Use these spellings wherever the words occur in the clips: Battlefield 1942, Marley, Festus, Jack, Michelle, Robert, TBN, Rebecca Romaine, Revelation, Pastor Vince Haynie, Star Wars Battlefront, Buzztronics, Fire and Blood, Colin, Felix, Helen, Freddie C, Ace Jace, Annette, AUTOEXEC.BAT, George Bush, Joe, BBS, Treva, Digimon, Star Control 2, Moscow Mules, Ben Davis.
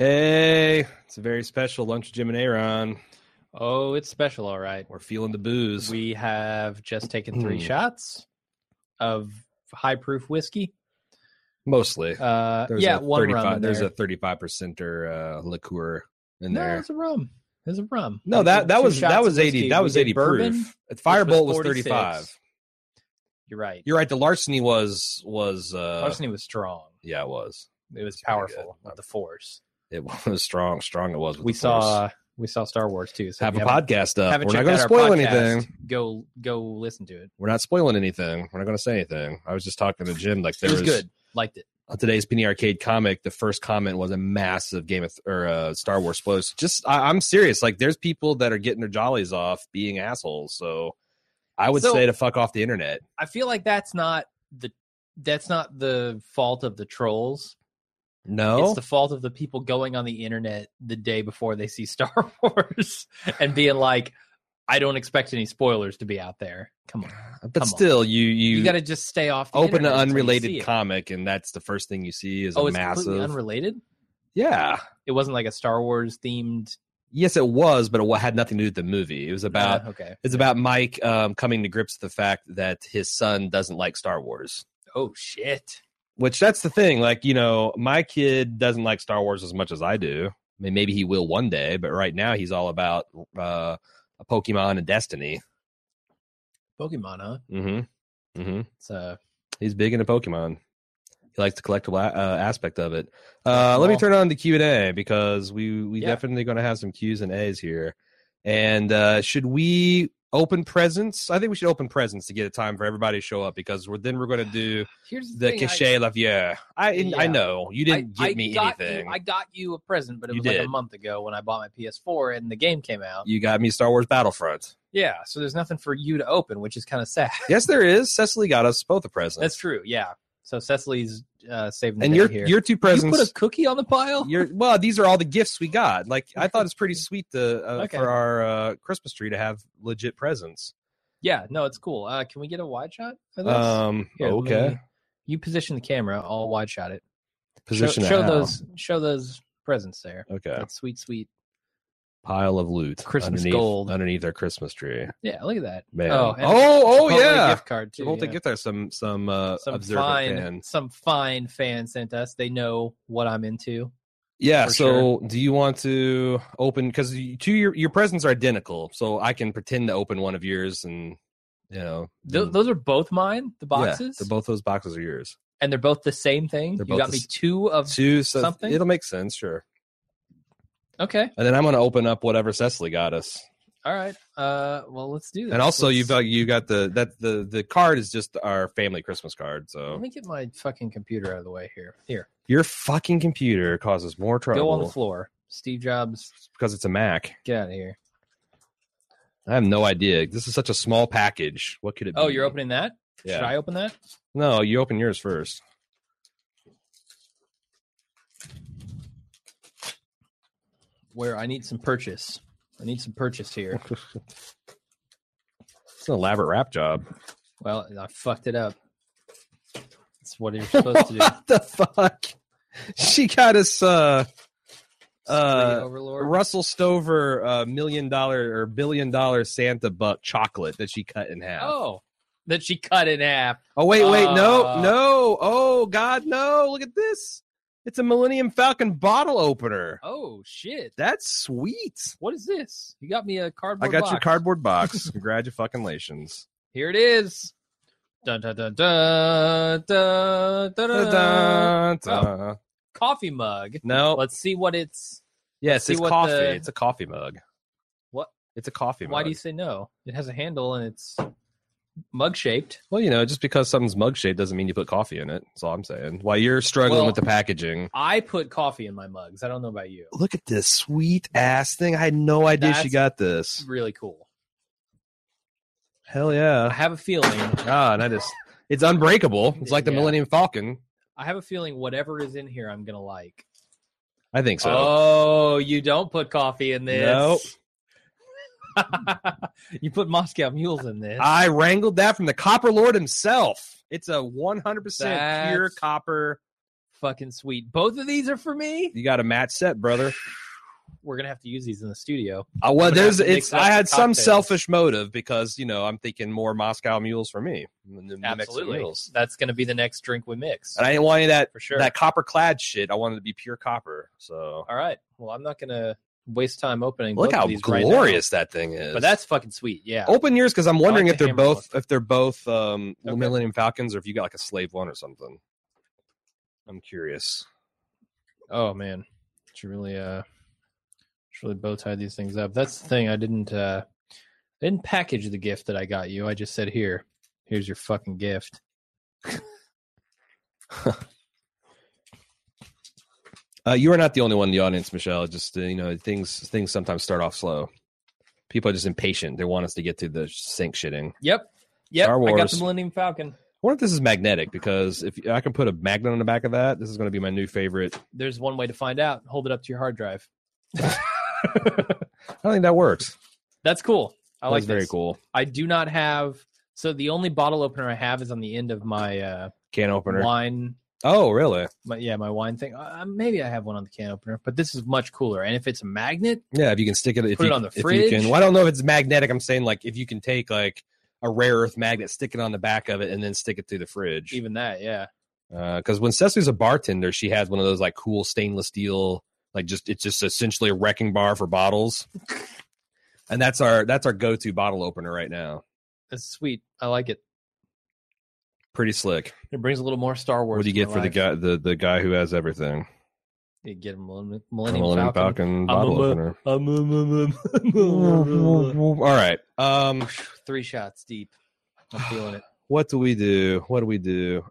Hey, it's a very special lunch, Jim and Aaron. Oh, it's special, all right. We're feeling the booze. We have just taken three shots of high-proof whiskey. Mostly. One rum in there. There's a 35%er liqueur in there. No, it's a rum. It's a rum. No, that was 80. That was 80 proof. Firebolt was 35. You're right. The larceny was strong. Yeah, it was. It was powerful with the force. It was strong. It was. With we saw Star Wars too. So have a podcast up. We're not going to spoil anything. Go listen to it. We're not spoiling anything. We're not going to say anything. I was just talking to Jim. Like there it was good. Liked it. On today's Penny Arcade comic, the first comment was a massive Star Wars spoilers. Just I'm serious. Like there's people that are getting their jollies off being assholes. So I would say to fuck off the internet. I feel like that's not the fault of the trolls. No, it's the fault of the people going on the internet the day before they see Star Wars and being like, I don't expect any spoilers to be out there. Come on. But still, you got to just stay off the open an unrelated comic, and that's the first thing you see is a massive... Oh, it's completely unrelated? Yeah. It wasn't like a Star Wars themed... Yes, it was, but it had nothing to do with the movie. It was about about Mike coming to grips with the fact that his son doesn't like Star Wars. Oh, shit. Which that's the thing, like, you know, my kid doesn't like Star Wars as much as I do. I mean, maybe he will one day, but right now he's all about Pokemon and Destiny. Pokemon, huh? Mm-hmm. Mm-hmm. He's big into Pokemon. He likes the collectible aspect of it. Let me turn on the Q&A because we definitely going to have some Q's and A's here. And should we... Open presents. I think we should open presents to get a time for everybody to show up because we're going to do the cachet la vieux. I know you didn't give me anything. I got you a present, but it was like a month ago when I bought my PS4 and the game came out. You got me Star Wars Battlefront. Yeah, so there's nothing for you to open, which is kind of sad. Yes, there is. Cecily got us both a present. That's true. Yeah. So Cecily's saving the day here. And your two presents. You put a cookie on the pile. Well, these are all the gifts we got. Like I thought it's pretty sweet for our Christmas tree to have legit presents. Yeah, no, it's cool. Can we get a wide shot for this? Here, okay. You position the camera. I'll wide shot it. Position show those presents there. Okay. That sweet pile of loot. Christmas gold underneath our Christmas tree. Yeah, look at that. Man. Oh, gift card too. We'll get there some fine fan sent us. They know what I'm into. Yeah. So sure. Do you want to open? Because your presents are identical, so I can pretend to open one of yours, and you know those are both mine. The boxes. Yeah, both those boxes are yours, and they're both the same thing. You got me two of something. It'll make sense. Sure. Okay. And then I'm going to open up whatever Cecily got us. All right. Well, let's do that. And also, you got the card is just our family Christmas card. So let me get my fucking computer out of the way here. Here. Your fucking computer causes more trouble. Go on the floor. Steve Jobs. It's because it's a Mac. Get out of here. I have no idea. This is such a small package. What could it be? Oh, you're opening that? Yeah. Should I open that? No, you open yours first. Where I need some purchase. I need some purchase here. It's an elaborate wrap job. Well, I fucked it up. That's what you're supposed to do. What the fuck? She got us Russell Stover $1 billion Santa Buck chocolate that she cut in half. Oh, that she cut in half. Oh, wait. No. Oh, God, no. Look at this. It's a Millennium Falcon bottle opener. Oh, shit. That's sweet. What is this? You got me a cardboard box. I got your cardboard box. Congratulations. Here it is. Dun, dun, dun, dun, dun, dun, dun, dun. Oh, coffee mug. No. Let's see what it's... Yes, it's coffee. It's a coffee mug. What? It's a coffee mug. Why do you say no? It has a handle and it's... mug-shaped. Well, you know, just because something's mug-shaped doesn't mean you put coffee in it. That's all I'm saying. While you're struggling with the packaging. I put coffee in my mugs. I don't know about you. Look at this sweet-ass thing. I had no idea she got this. Really cool. Hell yeah. I have a feeling. God, it's unbreakable. It's like the Millennium Falcon. I have a feeling whatever is in here I'm going to like. I think so. Oh, you don't put coffee in this. Nope. You put Moscow Mules in this. I wrangled that from the Copper Lord himself. It's a 100% pure copper fucking sweet. Both of these are for me. You got a match set, brother. We're gonna have to use these in the studio. Well, I had some selfish motive because I'm thinking more Moscow Mules for me. Absolutely, mules. That's gonna be the next drink we mix. And I didn't want any of that for sure. That copper clad shit. I wanted to be pure copper. So all right. Well, I'm not gonna waste time opening. Look how glorious that thing is. But that's fucking sweet. Yeah. Open yours because I'm wondering if they're both okay. Millennium Falcons or if you got like a slave one or something. I'm curious. Oh man, it's really really bow tie these things up. That's the thing. I didn't package the gift that I got you. I just said, here's your fucking gift. You are not the only one in the audience, Michelle. Just things sometimes start off slow. People are just impatient. They want us to get to the sink shitting. Yep. Star Wars. I got the Millennium Falcon. I wonder if this is magnetic, because if I can put a magnet on the back of that, this is going to be my new favorite. There's one way to find out. Hold it up to your hard drive. I don't think that works. That's cool. That's very cool. I do not have. So the only bottle opener I have is on the end of my can opener. Wine. Oh, really? My wine thing. Maybe I have one on the can opener, but this is much cooler. And if it's a magnet, yeah, if you can stick it, put it on the fridge. Well, I don't know if it's magnetic. I'm saying like if you can take like a rare earth magnet, stick it on the back of it, and then stick it through the fridge. Even that, yeah. Because when Cecily's a bartender, she has one of those like cool stainless steel. Like it's just essentially a wrecking bar for bottles, and that's our go-to bottle opener right now. That's sweet. I like it. Pretty slick. It brings a little more Star Wars. What do you get for the guy who has everything? You get a Millennium Falcon bottle opener. All right, 3 shots deep. I'm feeling it. What do we do?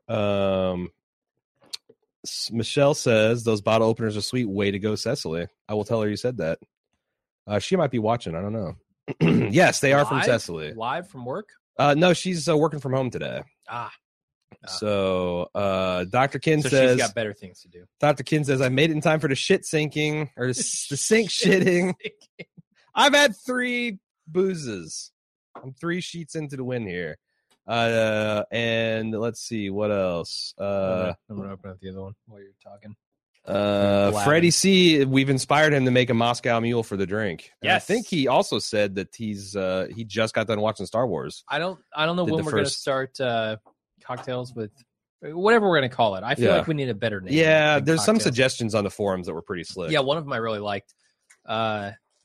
Michelle says those bottle openers are sweet. Way to go, Cecily. I will tell her you said that. She might be watching. I don't know. Yes, they are from Cecily. Live from work? No, she's working from home today. So Dr. Ken says she's got better things to do. Dr. Ken says I made it in time for the shit sinking or the sink shitting. I've had 3 boozes. I'm 3 sheets into the wind here. And let's see what else. I'm gonna open up the other one while you're talking. Freddie C, we've inspired him to make a Moscow Mule for the drink. Yeah, I think he also said that he's he just got done watching Star Wars. I don't know when we're gonna start cocktails with whatever we're gonna call it. I feel like we need a better name. Yeah, there's some suggestions on the forums that were pretty slick. Yeah, one of them I really liked.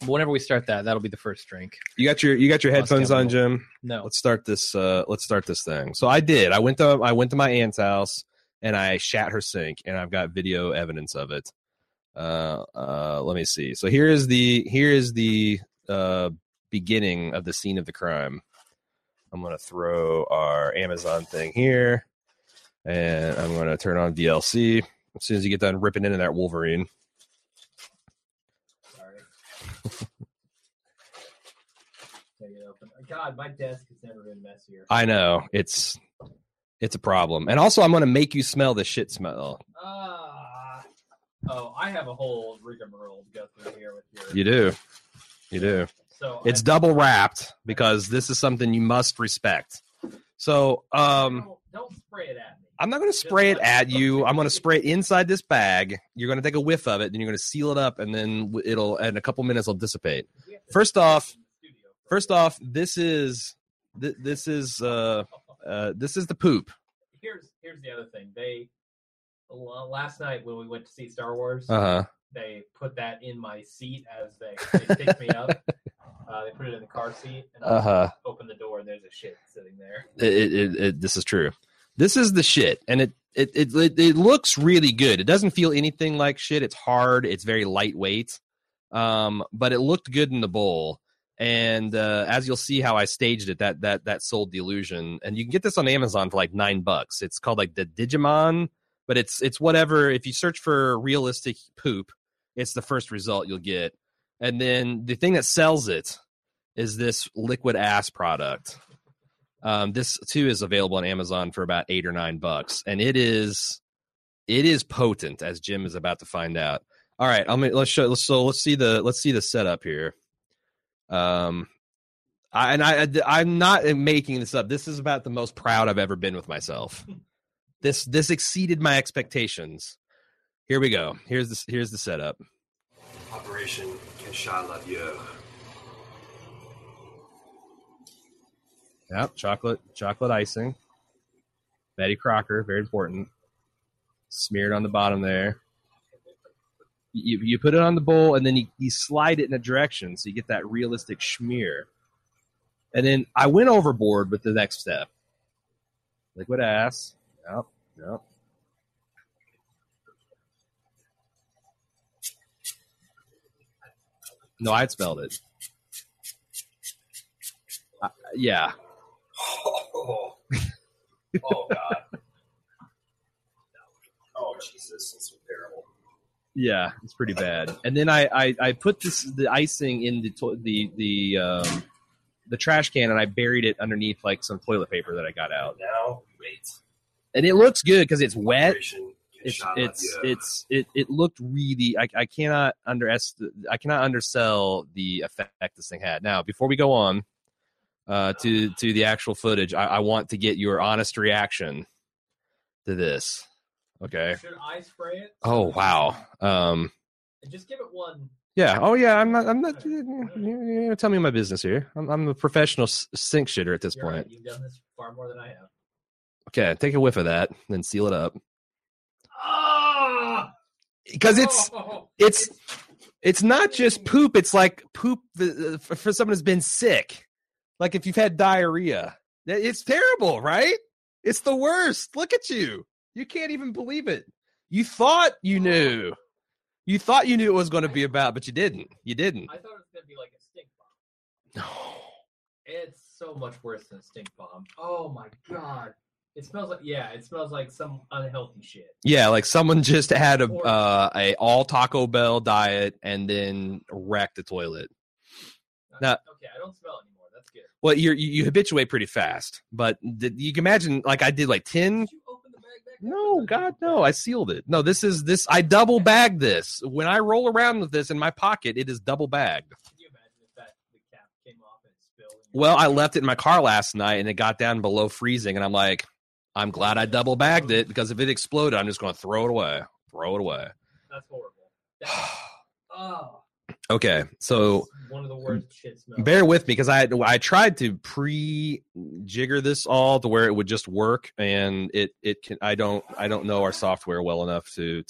Whenever we start that'll be the first drink. You got your headphones on, Jim? No. Let's start this thing. So I went to my aunt's house and I shat her sink, and I've got video evidence of it. Let me see. So here is the beginning of the scene of the crime. I'm gonna throw our Amazon thing here, and I'm gonna turn on DLC as soon as you get done ripping into that Wolverine. God, my desk has never been messier. I know it's a problem, and also I'm gonna make you smell the shit smell. I have a whole rigmarole to go through here with you. You do. So it's double wrapped because this is something you must respect. So don't spray it at me. I'm not gonna spray it at you. I'm gonna spray it inside this bag. You're gonna take a whiff of it, then you're gonna seal it up, and then it'll in a couple minutes it'll dissipate. First off, this is the poop. Here's the other thing. They last night when we went to see Star Wars, they put that in my seat as they picked me up. They put it in the car seat and I opened the door and there's a shit sitting there. This is true. This is the shit, and it looks really good. It doesn't feel anything like shit. It's hard. It's very lightweight, but it looked good in the bowl. And as you'll see how I staged it, that sold the illusion. And you can get this on Amazon for like $9. It's called like the Digimon, but it's whatever. If you search for realistic poop, it's the first result you'll get. And then the thing that sells it is this Liquid Ass product. This too is available on Amazon for about $8 or $9, and it is potent, as Jim is about to find out. All right, let's see the setup here. I'm not making this up. This is about the most proud I've ever been with myself. This exceeded my expectations. Here we go. Here's the setup. Operation Inshallah. Yep, chocolate icing. Betty Crocker, very important. Smeared on the bottom there. You put it on the bowl, and then you slide it in a direction, so you get that realistic schmear. And then I went overboard with the next step. Liquid ass. Yep. No, I had spelled it. Yeah. Oh, God. Oh, Jesus, this is terrible. Yeah, it's pretty bad. And then I put the icing in the trash can, and I buried it underneath like some toilet paper that I got out. Now wait. And it looks good because it's wet. It looked really. I cannot undersell the effect this thing had. Now, before we go on to the actual footage, I want to get your honest reaction to this. Okay. Should I spray it? Oh wow. And just give it one. Yeah. Oh yeah. I'm not. You tell me my business here. I'm a professional sink shitter at this point. Right. You've done this far more than I have. Okay. Take a whiff of that, then seal it up. Ah! Because it's not just poop. It's like poop for someone who's been sick. Like if you've had diarrhea, it's terrible, right? It's the worst. Look at you. You can't even believe it. You thought you knew. You thought you knew it was going to be about, but you didn't. I thought it was going to be like a stink bomb. No. It's so much worse than a stink bomb. Oh, my God. It smells like some unhealthy shit. Yeah, like someone just had a all Taco Bell diet and then wrecked the toilet. Now, okay, I don't smell anymore. That's good. Well, you habituate pretty fast, but you can imagine, like I did, like 10... No, God, no. I sealed it. No, this. I double bagged this. When I roll around with this in my pocket, it is double bagged. Can you imagine if the cap came off and spilled? Well, I left it in my car last night, and it got down below freezing, and I'm like, I'm glad I double bagged it, because if it exploded, I'm just going to throw it away. That's horrible. Oh. Okay, so one of the worst shit smells. Bear with me because I tried to pre-jigger this all to where it would just work, and it can. I don't know our software well enough to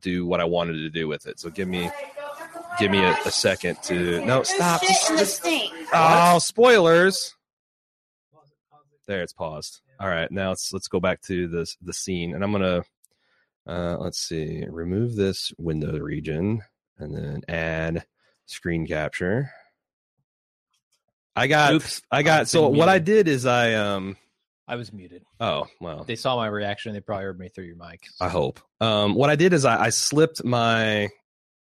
do what I wanted to do with it. So give me a second to no stop. Oh, spoilers! There, it's paused. All right, now let's go back to the scene, and I'm gonna let's see, remove this window region. And then add screen capture. What I did is I was muted. Oh, well. They saw my reaction. They probably heard me through your mic. I hope. What I did is I slipped my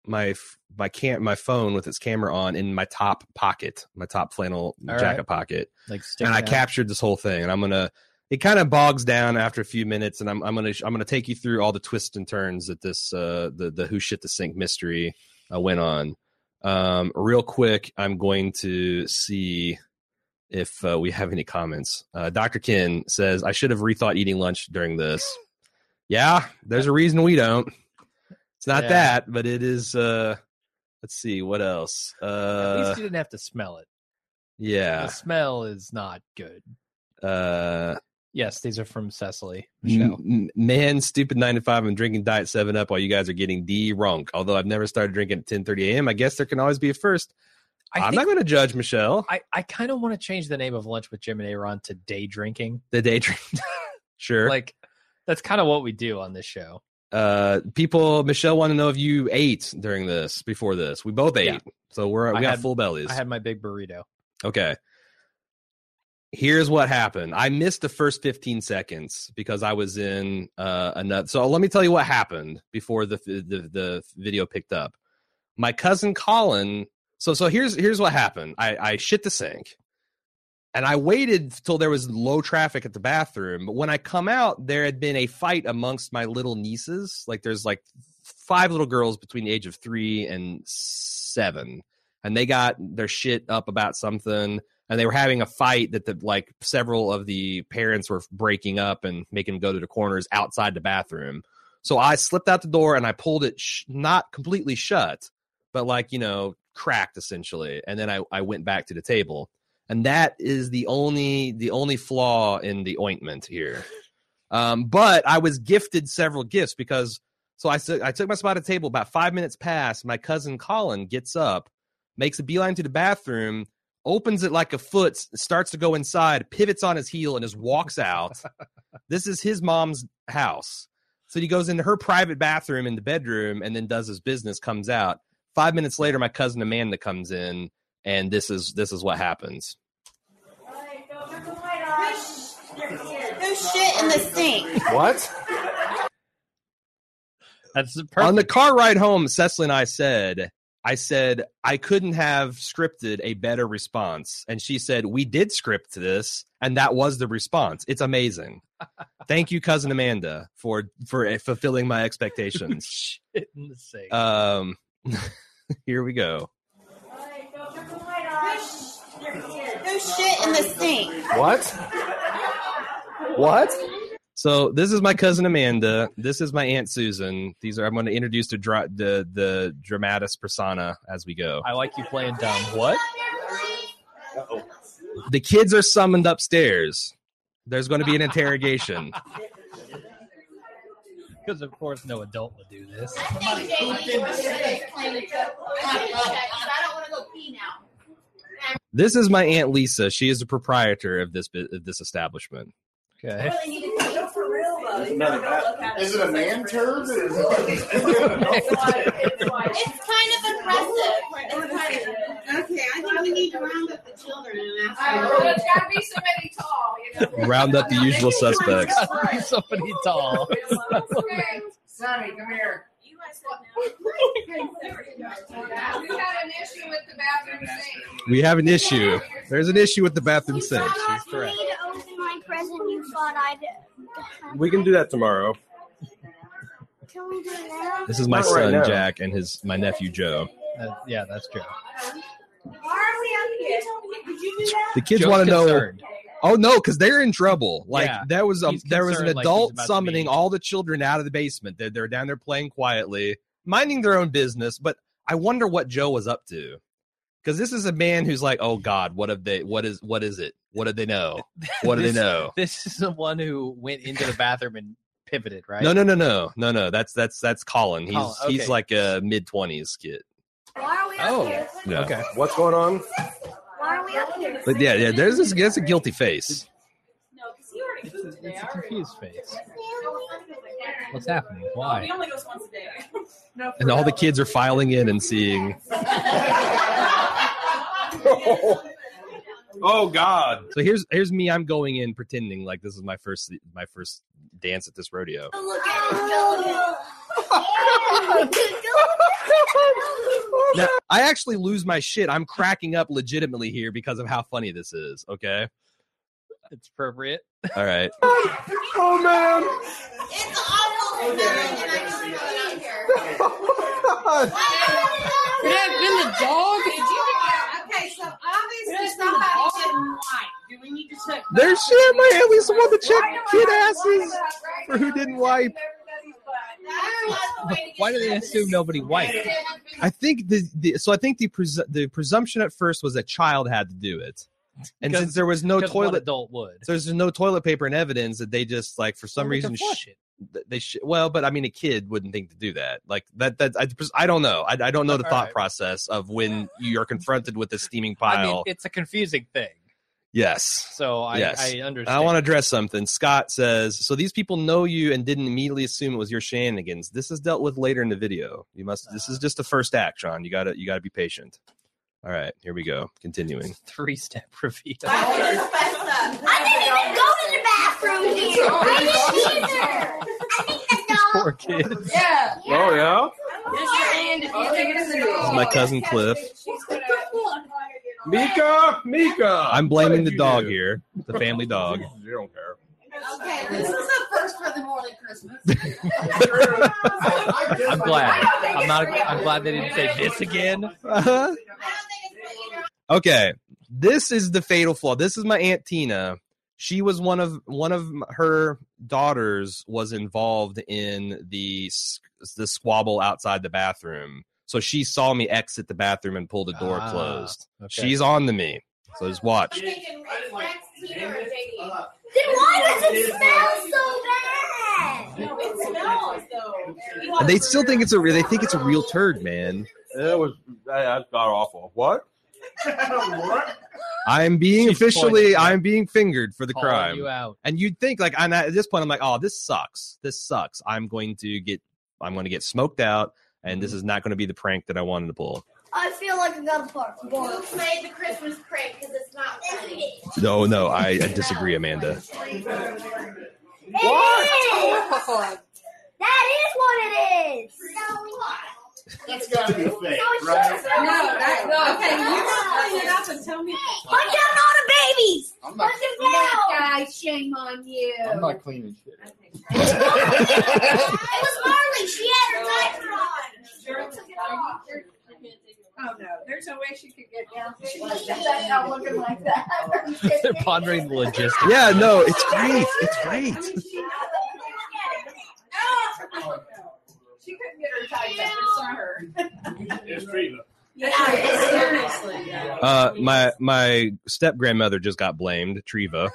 phone with its camera on in my top pocket, my top flannel jacket pocket. Like and I captured this whole thing, and it kind of bogs down after a few minutes, and I'm gonna take you through all the twists and turns that this the who shit the sink mystery went on. Real quick, I'm going to see if we have any comments. Dr. Ken says I should have rethought eating lunch during this. Yeah, there's a reason we don't. It's not that, but it is. Let's see what else. At least you didn't have to smell it. Yeah, the smell is not good. Yes, these are from Cecily. Michelle. Man, stupid 9 to 5. I'm drinking Diet 7-Up while you guys are getting drunk. Although I've never started drinking at 10:30 a.m. I guess there can always be a first. I'm not going to judge Michelle. I kind of want to change the name of Lunch with Jim and Aaron to Day Drinking. The Day Drinking. Sure. Like, that's kind of what we do on this show. Michelle want to know if you ate during this, before this. We both ate. Yeah. So we got full bellies. I had my big burrito. Okay. Here's what happened. I missed the first 15 seconds because I was in another. So let me tell you what happened before the video picked up. My cousin Colin. So here's what happened. I shit the sink, and I waited till there was low traffic at the bathroom. But when I come out, there had been a fight amongst my little nieces. Like there's like 5 little girls between the age of 3 and 7, and they got their shit up about something. And they were having a fight that several of the parents were breaking up and making them go to the corners outside the bathroom. So I slipped out the door and I pulled it not completely shut, but like, you know, cracked essentially. And then I went back to the table. And that is the only flaw in the ointment here. But I was gifted several gifts because I took my spot at the table. About 5 minutes passed. My cousin Colin gets up, makes a beeline to the bathroom, opens it like a foot, starts to go inside, pivots on his heel, and just walks out. This is his mom's house. So he goes into her private bathroom in the bedroom and then does his business, comes out. 5 minutes later, my cousin Amanda comes in, and this is what happens. All right, go turn the light on. There's shit in the sink. What? That's the perfect. On the car ride home, Cecily and I said, I couldn't have scripted a better response. And she said, we did script this, and that was the response. It's amazing. Thank you, Cousin Amanda, for fulfilling my expectations. Shit in the sink. Here we go. All right, go turn the light on. There's shit in the sink. What? So this is my cousin Amanda. This is my aunt Susan. I'm going to introduce the dramatis persona as we go. I like you playing dumb. What? Uh-oh. The kids are summoned upstairs. There's going to be an interrogation. Because of course no adult would do this. I don't want to go pee now. This is my aunt Lisa. She is the proprietor of this establishment. Okay. Is it a man turd? It's kind of aggressive. Okay, I think we need to round up the children and ask them. Well, it's got to be somebody tall. You know? Round up the usual suspects. It's got to be somebody tall. Sonny, come here. You guys know. We got an issue with the bathroom sink. We have an issue. There's an issue with the bathroom sink. She's correct. We can do that tomorrow. Can we do that? This is my son, Jack, and my nephew, Joe. Yeah, that's Joe. Why are we up here? Did you do that? The kids want to know. Oh, no, because they're in trouble. Like, yeah, there was an adult summoning all the children out of the basement. They're down there playing quietly, minding their own business. But I wonder what Joe was up to. Because this is a man who's like, oh God, what is it? What do they know? This is the one who went into the bathroom and pivoted, right? No. That's Colin. He's like a mid-20s kid. Why are we up here? Yeah. Okay. What's going on? Why are we up here? But yeah, that's a guilty face. No, because he already moved today. It's a confused face. What's happening? Why? He only goes once a day. And all the kids are filing in and seeing. Oh God! So here's me. I'm going in pretending like this is my first dance at this rodeo. Now, I actually lose my shit. I'm cracking up legitimately here because of how funny this is. Okay. It's appropriate. All right. Oh, man. It's awful. And I don't here. Could have been the dog? Okay, so obviously somebody didn't like. Do we need to check? There's shit, man. At least I want to check kid asses for who didn't wipe. Why do they assume nobody wiped? I think the presumption at first was a child had to do it. And since there was no toilet, adult would. So there's no toilet paper and evidence that they just like for some reason shit. But I mean, a kid wouldn't think to do that. Like that. I don't know. I don't know the thought process of when you're confronted with a steaming pile. I mean, it's a confusing thing. Yes. So I understand. I want to address something. Scott says, so these people know you and didn't immediately assume it was your shenanigans. This is dealt with later in the video. This is just the first act, John. You gotta be patient. All right, here we go. Continuing. Three-step reveal. I didn't even go to the bathroom here. I think the dog. Poor kids. Yeah. Oh, yeah? This is my cousin Cliff. Mika! I'm blaming the dog here, the family dog. You don't care. Okay, this is the first for the morning Christmas. I'm glad. I'm glad they didn't say this again. Uh-huh. Okay, this is the fatal flaw. This is my Aunt Tina. she was one of her daughters was involved in the squabble outside the bathroom. So she saw me exit the bathroom and pull the door closed. Okay. She's on to me. So just watch. Then why does it smell so bad? No, it smells though. And they still think it's they think it's a real turd, man. It was that's god awful. What? What? I'm being fingered for the crime. You out. And you'd think like at this point I'm like, oh, this sucks. This sucks. I'm going to get smoked out, and this is not going to be the prank that I wanted to pull. I feel like I got a part. Who played the Christmas prank? Because it's not funny. No, I disagree, Amanda. What? That is what it is. So what? That's gotta be a fake, right? No, okay, you just clean it up and tell me. Punch out all the babies! Punch them down! Guys, shame on you. I'm not cleaning shit. It was Marley. She had her diaper on. She took it off. Oh, no. There's no way she could get down. She must have that out looking like that. Pondering the logistics. Yeah, no, it's great. It's great. I mean, she she couldn't get her tied up. I saw her. It's Reva. Yeah, seriously. My step grandmother just got blamed, Treva.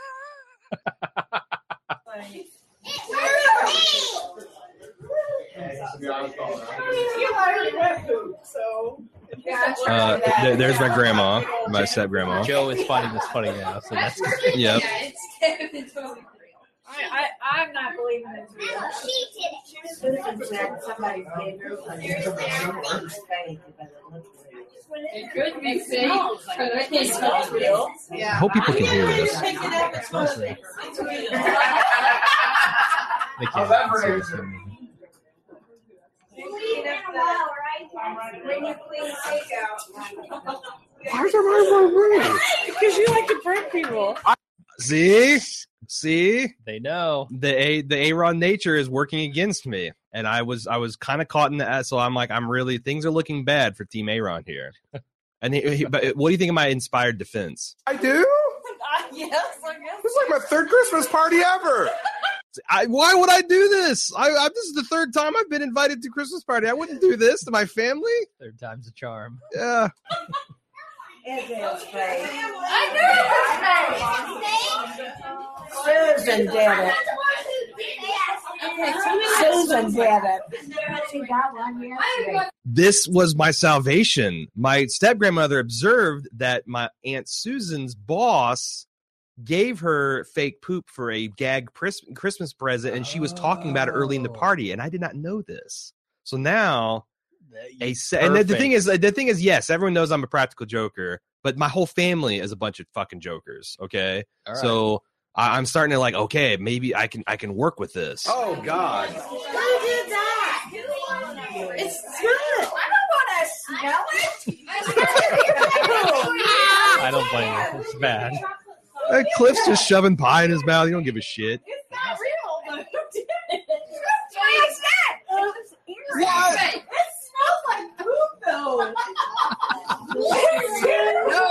There's my grandma, my step grandma. Joe is fighting this funny now, so that's good. Yep. I'm not believing it. She did it. She was in somebody's bedroom. It could be fake, but I think it smells real. I hope people can hear this. It smells real. They can't hear this. Why is there room? Because you like to prank people. See, they know the Aaron nature is working against me, and I was kind of caught in that. So I'm like, things are looking bad for Team Aaron here. And but what do you think of my inspired defense? I do. Yes, I guess. This is like my third Christmas party ever. Why would I do this? This is the third time I've been invited to Christmas party. I wouldn't do this to my family. Third time's a charm. Yeah. It is fake. I knew it was fake. Susan did it. Susan did it. She got one yesterday. This was my salvation. My step-grandmother observed that my Aunt Susan's boss gave her fake poop for a gag Christmas present, and she was talking about it early in the party, and I did not know this. So now, the thing is, yes, everyone knows I'm a practical joker, but my whole family is a bunch of fucking jokers. Okay, right. So I'm starting to like, okay, maybe I can work with this. Oh God, who did that? It's good. I don't want to smell it. I don't blame you. It's bad. Cliff's just shoving pie in his mouth. You don't give a shit. It's not real, but who did it? What is that? What? It smells like poop, though. No.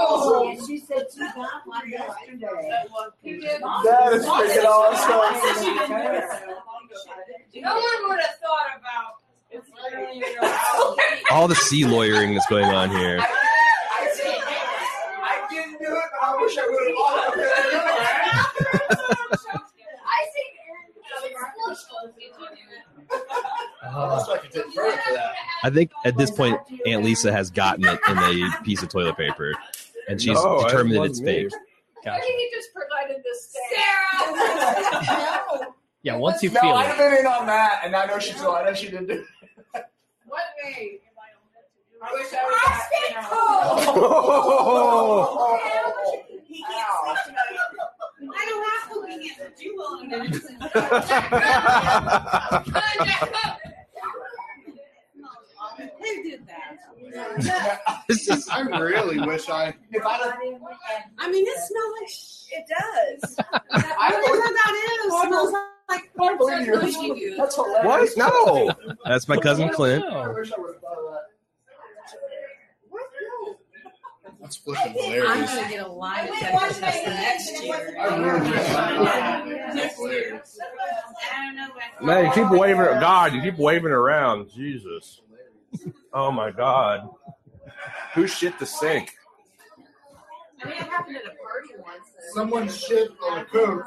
She said she got one yesterday. That is freaking awesome. No one would have thought about it's literally all the sea lawyering that's going on here. I wish I would have all of it. I think I think at this point, Aunt Lisa has gotten it in a piece of toilet paper, and she's determined that it's fake. Gotcha. I think you just provided this, Sarah. No. Yeah, once you feel it. No, I've been in on that, and I know she didn't do it. What made? I wish I was that. Oh. He can't speak to me. I don't have to look at the jewel in that. Who did that? I really wish I mean, it smells like it does. I don't know what that is. It smells like cornbread. That's hilarious. What? No. That's my cousin Clint. I wish I would have thought of that. That's flipping hilarious. I'm going to get a line of Texas next year. I really That's hilarious. I don't know. Man, you keep waving it. God, you keep waving it around. Jesus. Oh, my God. Who shit the sink? I mean, it happened at a party once. Someone shit on a coat.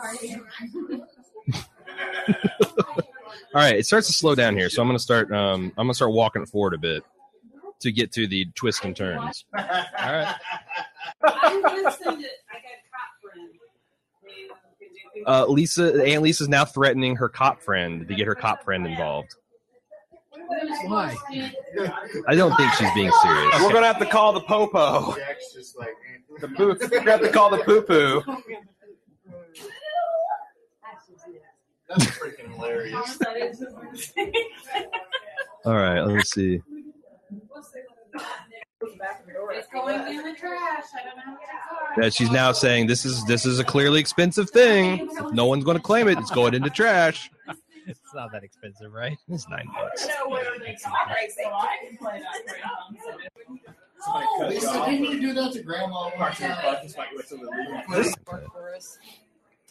All right, it starts to slow down here, so I'm going to start. I'm going to start walking forward a bit to get to the twists and turns. All right. Aunt Lisa's now threatening her cop friend to get her cop friend involved. Why? I don't think she's being serious. We're going to have to call the popo. The poop. We're going to have to call the poo-poo. That's freaking hilarious. All right, let me see. It's going in the trash. I don't know what it's. She's now saying this is a clearly expensive thing. If no one's going to claim it, it's going in the trash. It's not that expensive, right? It's $9. Lisa, didn't you do that to Grandma?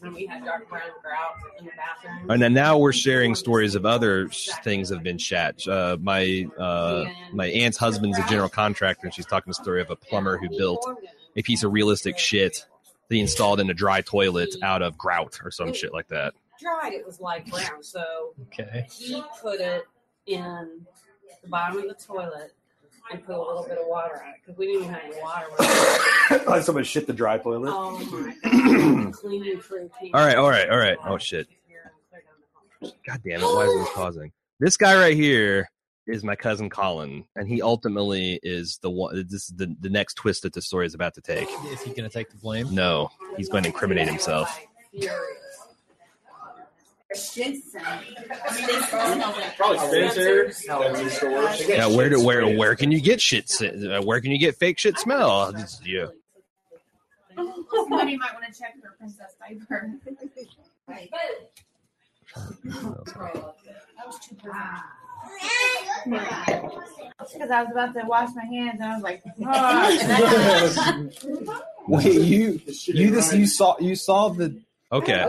And we had Dr. Brown grout in the bathroom. And then now we're sharing stories of other things that have been chat. My aunt's husband's a general contractor, and she's talking a story of a plumber who built a piece of realistic shit that he installed in a dry toilet out of grout or some shit like that. Dried, it was like brown, so he put it in the bottom of the toilet and put a little bit of water on it because we didn't even have any water. Like somebody shit the dry toilet. Oh my God. Cleaning crew. All right. Oh shit. God damn it! Why is this pausing? This guy right here is my cousin Colin, and he ultimately is the one. This is the next twist that the story is about to take. Is he going to take the blame? No, he's going to incriminate himself. Yeah, where can you get shit? Where can you get fake shit smell? Yeah. Somebody might want to check her princess diaper. Because I was about to wash my hands and I was like, "Wait, you saw the." Okay.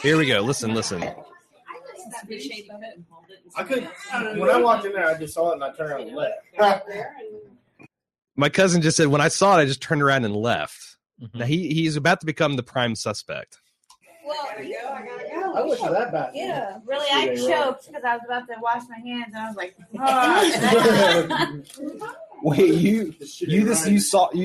Here we go. Listen. I couldn't. When I walked in there, I just saw it and I turned around and left. My cousin just said, when I saw it, I just turned around and left. Mm-hmm. Now he's about to become the prime suspect. Well, I gotta go. I wish I that bad. Yeah, really, I choked because I was about to wash my hands and I was like, "Wait, you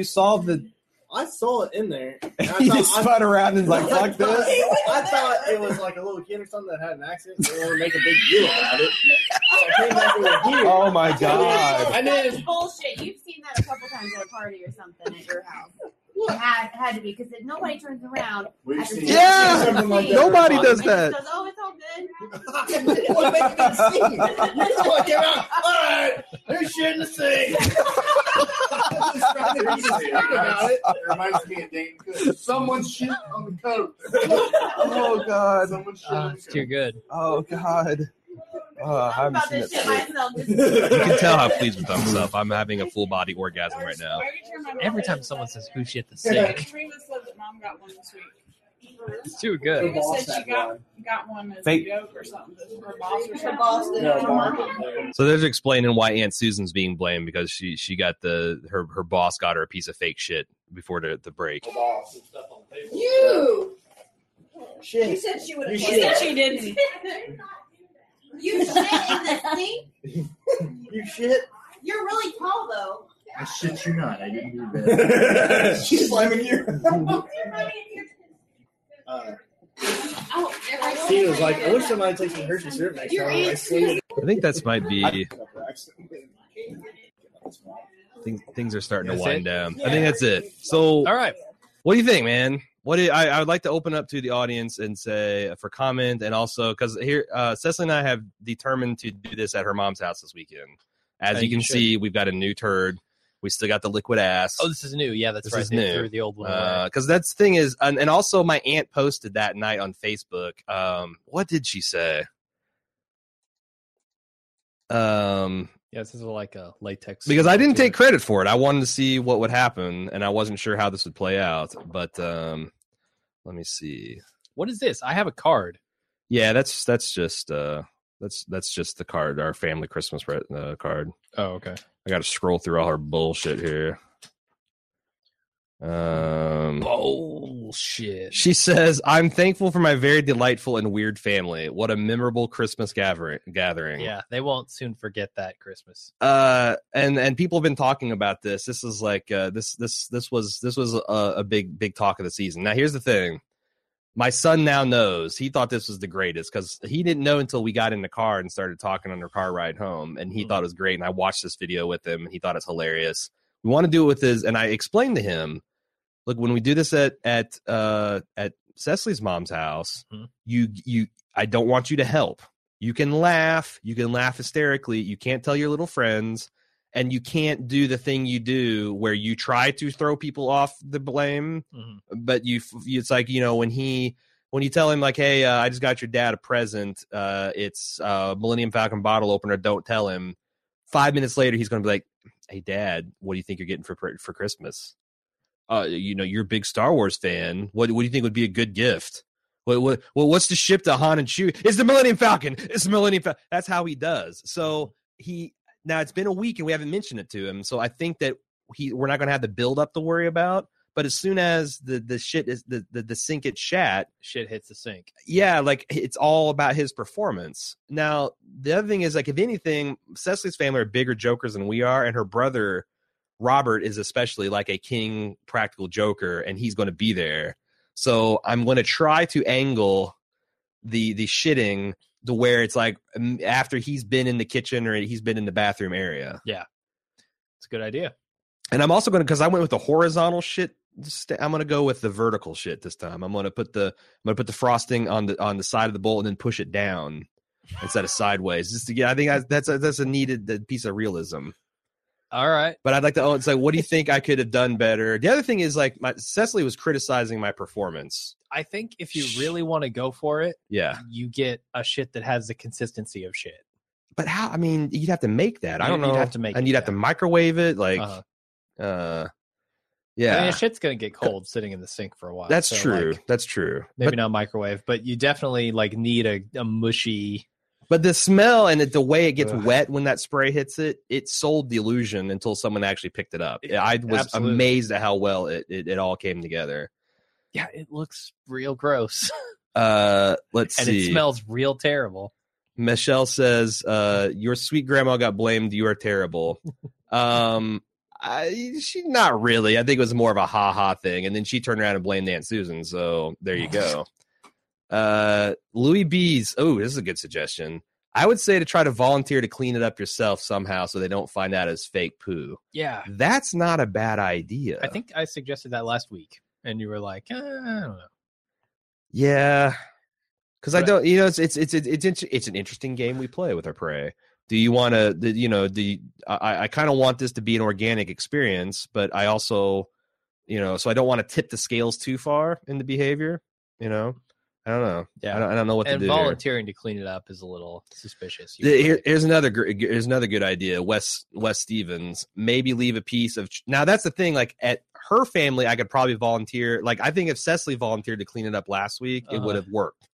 saw the." I saw it in there. He just spun around and was like, fuck this. I thought it was like a little kid or something that had an accident. They wanted to make a big deal about it. So I came back with a gear. Oh, my God. And then, that's bullshit. You've seen that a couple times at a party or something at your house. It had to be, because nobody turns around. Nobody does that. Goes, oh, it's all good. What made me see? You know I came out, all right, who's shit in the sink? It reminds me of Dan Cook. Someone shit on the coat. Oh, God. Someone shit on the coat. Too good. Oh, God. I haven't seen it. You can tell how pleased with himself. I'm having a full body orgasm right now. Every time someone says, who shit the sick? Mom got one this week. It's too good. She got one as a joke or something. Her boss. So there's explaining why Aunt Susan's being blamed, because she got her boss got her a piece of fake shit before the break. You! Shit. She said she would have. She said she didn't. You shit in the sink? You shit? You're really tall, though. I shit you not. I didn't do that. She's slamming you. She was like, I wish somebody takes some Hershey syrup next time. I think that might be... Things are starting to wind down. Yeah. I think that's it. So, all right. What do you think, man? I would like to open up to the audience and say for comment, and also because here Cecily and I have determined to do this at her mom's house this weekend. As you can see, we've got a new turd. We still got the liquid ass. Oh, this is new. Yeah, that's right. This is new. The old one. Because that's the thing is, and also my aunt posted that night on Facebook. What did she say? Yeah, this is like a latex. Because I didn't take credit for it. I wanted to see what would happen, and I wasn't sure how this would play out. But let me see. What is this? I have a card. Yeah, that's just the card, our family Christmas card. Oh, okay. I got to scroll through all her bullshit here. Bullshit. She says, "I'm thankful for my very delightful and weird family. What a memorable Christmas gathering." Yeah, they won't soon forget that Christmas. And people have been talking about this. This is like this was a big talk of the season. Now here's the thing. My son now knows. He thought this was the greatest because he didn't know until we got in the car and started talking on our car ride home. And he thought it was great. And I watched this video with him and he thought it's hilarious. We want to do it with his. And I explained to him, look, when we do this at Cecily's mom's house, I don't want you to help. You can laugh hysterically. You can't tell your little friends. And you can't do the thing you do where you try to throw people off the blame, but it's like, you know, when you tell him like, hey, I just got your dad a present. It's a Millennium Falcon bottle opener. Don't tell him. 5 minutes later, he's going to be like, hey, Dad, what do you think you're getting for Christmas? You know, you're a big Star Wars fan. What do you think would be a good gift? Well, what's the ship to Han and Chewie? It's the Millennium Falcon. That's how he does. So Now, it's been a week and we haven't mentioned it to him, so I think that we're not going to have the build-up to worry about, but as soon as shit hits the sink. Yeah, like, it's all about his performance. Now, the other thing is, like, if anything, Cecily's family are bigger jokers than we are, and her brother, Robert, is especially, like, a king practical joker, and he's going to be there. So I'm going to try to angle the shitting to where it's like after he's been in the kitchen or he's been in the bathroom area. Yeah, it's a good idea. And I'm also going to, because I went with the horizontal shit, I'm going to go with the vertical shit this time. I'm going to put the frosting on the side of the bowl and then push it down instead of sideways. Just to get, I think that's a needed piece of realism. All right, but I'd like to. Oh, it's like, what do you think I could have done better? The other thing is, like, Cecily was criticizing my performance. I think if you really want to go for it, yeah, you get a shit that has the consistency of shit. But how? I mean, you'd have to make that. I don't know. You'd have to make, and you'd have to microwave it. Like, yeah, I mean, shit's gonna get cold sitting in the sink for a while. That's true. Like, that's true. Maybe not microwave, but you definitely like need a mushy. But the smell and the way it gets wet when that spray hits it, it sold the illusion until someone actually picked it up. I was amazed at how well it all came together. Yeah, it looks real gross. Let's see. And it smells real terrible. Michelle says, your sweet grandma got blamed. You are terrible. She's not really. I think it was more of a ha-ha thing. And then she turned around and blamed Aunt Susan. So there you go. Louis B's. Oh, this is a good suggestion. I would say to try to volunteer to clean it up yourself somehow so they don't find out it's fake poo. Yeah. That's not a bad idea. I think I suggested that last week and you were like, I don't know. Yeah. Cause it's an interesting game we play with our prey. Do you want to, I kind of want this to be an organic experience, but I also, so I don't want to tip the scales too far in the behavior, I don't know. Yeah, I don't know what to do. And volunteering to clean it up is a little suspicious. Here's another good idea. Wes Stevens, maybe leave a piece of. Now that's the thing. Like at her family, I could probably volunteer. Like I think if Cecily volunteered to clean it up last week, it would have worked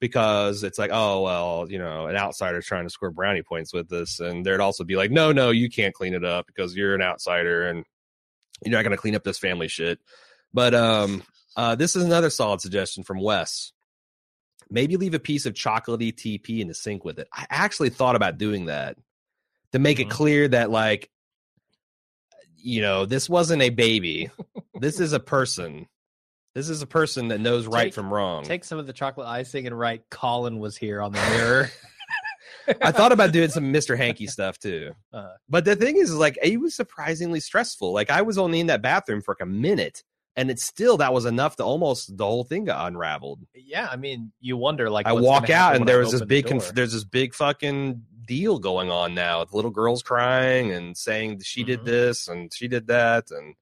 because it's like, oh well, an outsider trying to score brownie points with this, and there'd also be like, no, you can't clean it up because you're an outsider and you're not going to clean up this family shit. But this is another solid suggestion from Wes. Maybe leave a piece of chocolatey TP in the sink with it. I actually thought about doing that to make it clear that, like, this wasn't a baby. This is a person. This is a person that knows right from wrong. Take some of the chocolate icing and write Colin was here on the mirror. I thought about doing some Mr. Hanky stuff too. But the thing is, like, it was surprisingly stressful. Like, I was only in that bathroom for like a minute. And it's still, that was enough to almost the whole thing got unraveled. Yeah, I mean, you wonder, like, I walk out and there's this big fucking deal going on now with little girls crying and saying she did this and she did that. And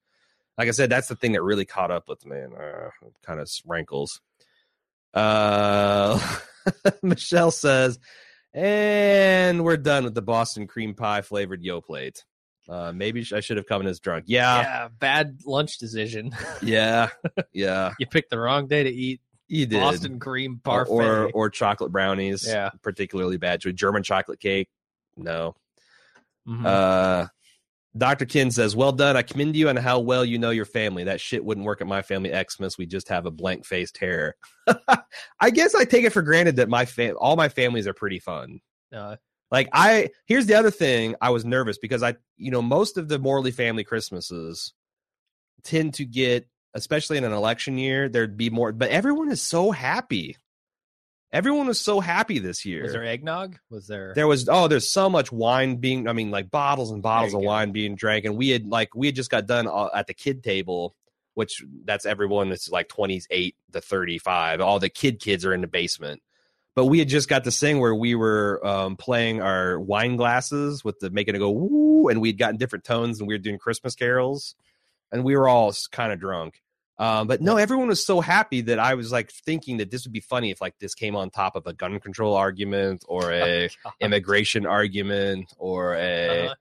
like I said, that's the thing that really caught up with me and it kind of rankles. Michelle says, And we're done with the Boston cream pie flavored yo plate. Maybe I should have come in as drunk. Yeah, bad lunch decision. Yeah. You picked the wrong day to eat. You did. Boston cream parfait. Or chocolate brownies. Yeah. Particularly bad. German chocolate cake. No. Mm-hmm. Dr. Ken says, well done. I commend you on how well you know your family. That shit wouldn't work at my family Xmas. We just have a blank-faced hair. I guess I take it for granted that all my families are pretty fun. Here's the other thing. I was nervous because most of the Morley family Christmases tend to get, especially in an election year, there'd be more, but everyone is so happy. Everyone was so happy this year. Was there eggnog? There's so much wine being, bottles and bottles of wine being drank. And we had just got done at the kid table, which that's everyone that's 28 to 35. All the kids are in the basement. But we had just got this thing where we were playing our wine glasses with making it go woo, and we'd gotten different tones, and we were doing Christmas carols, and we were all kind of drunk. But no, everyone was so happy that I was thinking that this would be funny if this came on top of a gun control argument or a immigration argument or a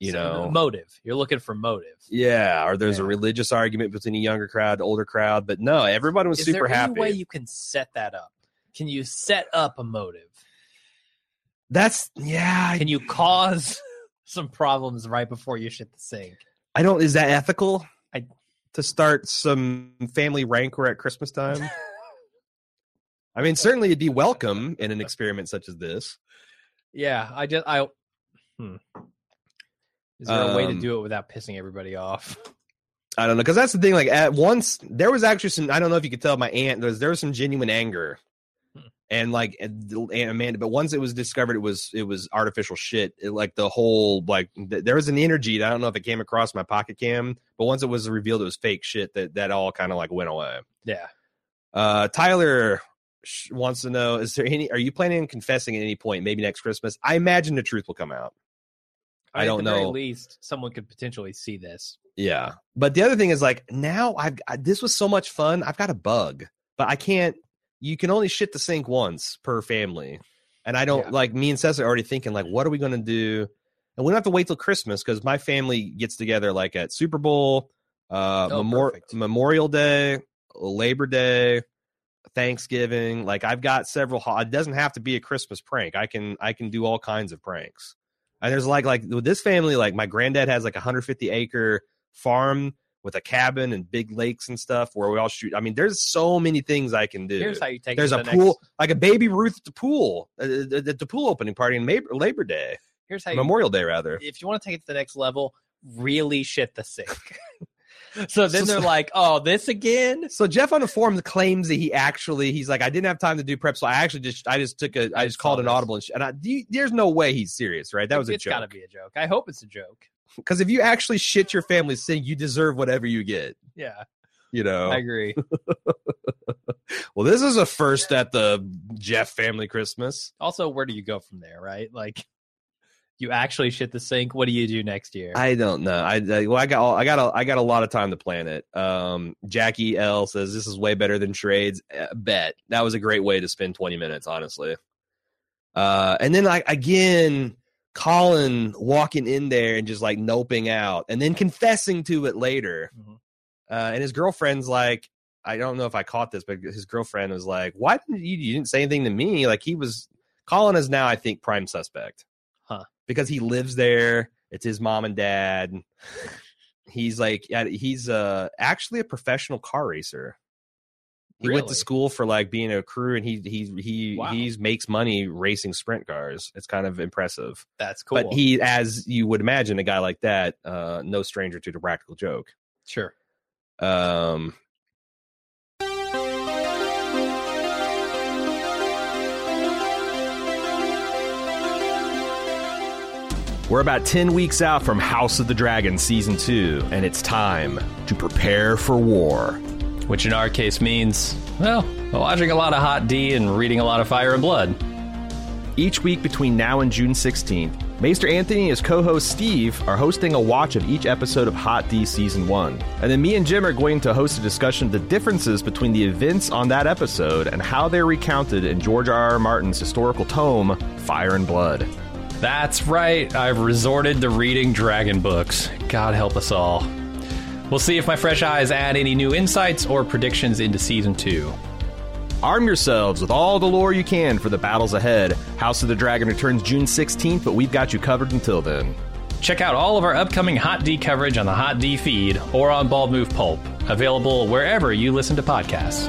motive. You're looking for motive. Yeah, or there's a religious argument between a younger crowd, older crowd. But no, everybody was super happy. Is there any way you can set that up? Can you set up a motive? Can you cause some problems right before you shit the sink? Is that ethical? To start some family rancor at Christmas time? Certainly it'd be welcome in an experiment such as this. Yeah, Is there a way to do it without pissing everybody off? I don't know, because that's the thing. At once, there was actually some, I don't know if you could tell my aunt, there was some genuine anger. And Aunt Amanda, but once it was discovered, it was artificial shit. There was an energy that I don't know if it came across my pocket cam, but once it was revealed, it was fake shit. That all kind of went away. Yeah. Tyler wants to know: are you planning on confessing at any point? Maybe next Christmas. I imagine the truth will come out. I don't know. At the very least, someone could potentially see this. Yeah, but the other thing is now this was so much fun. I've got a bug, but I can't. You can only shit the sink once per family. And I don't me and Cecily are already thinking what are we going to do? And we don't have to wait till Christmas because my family gets together at Super Bowl, Memorial Day, Labor Day, Thanksgiving. I've got several, it doesn't have to be a Christmas prank. I can do all kinds of pranks. And there's with this family, my granddad has 150 acre farm with a cabin and big lakes and stuff where we all shoot. There's so many things I can do. Here's how you take there's it to a the pool, next... like a Baby Ruth at the pool, at the pool opening party in Labor Day. Here's how Memorial Day, rather. If you want to take it to the next level, really shit the sink. So then they're oh, this again? So Jeff on the forum claims that he's I didn't have time to do prep, so I just called an audible and shit. And there's no way he's serious, right? That was a joke. It's got to be a joke. I hope it's a joke. Because if you actually shit your family's sink, you deserve whatever you get. Yeah. I agree. Well, this is a first at the Jeff family Christmas. Also, where do you go from there, right? You actually shit the sink. What do you do next year? I don't know. I got a lot of time to plan it. Jackie L says, this is way better than trades. Bet. That was a great way to spend 20 minutes, honestly. And then, again... Colin walking in there and just noping out and then confessing to it later. Mm-hmm. And his girlfriend's I don't know if I caught this, but his girlfriend was why didn't you didn't say anything to me? Colin is now, I think, prime suspect. Huh? Because he lives there. It's his mom and dad. He's actually a professional car racer. He went to school for being a crew, and he makes money racing sprint cars. It's kind of impressive. That's cool. But he, as you would imagine, a guy like that, no stranger to the practical joke. Sure. We're about 10 weeks out from House of the Dragon Season 2, and it's time to prepare for war. Which in our case means, well, watching a lot of Hot D and reading a lot of Fire and Blood. Each week between now and June 16th, Maester Anthony and his co-host Steve are hosting a watch of each episode of Hot D Season 1. And then me and Jim are going to host a discussion of the differences between the events on that episode and how they're recounted in George R.R. Martin's historical tome, Fire and Blood. That's right, I've resorted to reading dragon books. God help us all. We'll see if my fresh eyes add any new insights or predictions into Season 2. Arm yourselves with all the lore you can for the battles ahead. House of the Dragon returns June 16th, but we've got you covered until then. Check out all of our upcoming Hot D coverage on the Hot D feed or on Bald Move Pulp, available wherever you listen to podcasts.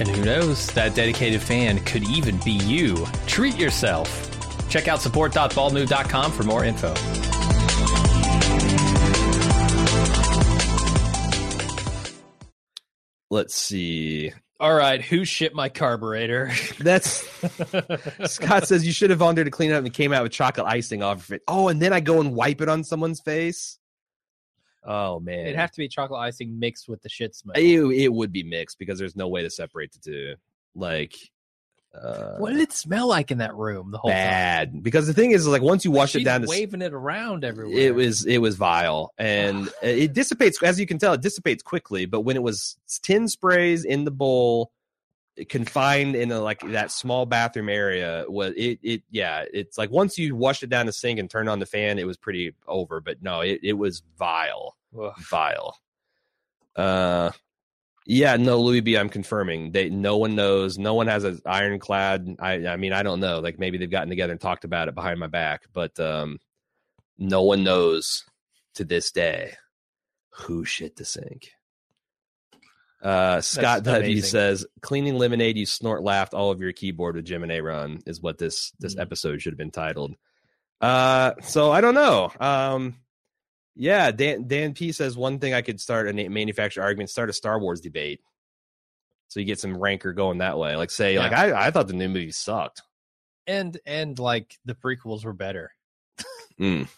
And who knows, that dedicated fan could even be you. Treat yourself. Check out support.baldmove.com for more info. Let's see. All right, who shit my carburetor? That's Scott says you should have volunteered to clean it up and came out with chocolate icing off of it. Oh, and then I go and wipe it on someone's face. Oh, man. It'd have to be chocolate icing mixed with the shit smell. It would be mixed because there's no way to separate the two. Like, what did it smell like in that room the whole time? Bad. Because the thing is, like, once you wash it down, waving it around everywhere. It was vile. And it dissipates, as you can tell, it dissipates quickly. But when it was tin sprays in the bowl, confined in that small bathroom area, it's like once you washed it down the sink and turned on the fan, it was pretty over. But no, it was vile. Ugh. Vile. Yeah, no, Louis B, I'm confirming. No one knows. No one has an ironclad. I mean, I don't know. Like, maybe they've gotten together and talked about it behind my back, but no one knows to this day who shit the sink. Scott W says, cleaning lemonade, you snort laughed all of your keyboard with Jim and Aaron is what this episode should have been titled. So I don't know. Yeah, Dan P says one thing I could start a manufacturer argument, start a Star Wars debate. So you get some rancor going that way. Like say, yeah. Like I thought the new movie sucked. And like the prequels were better. Mm.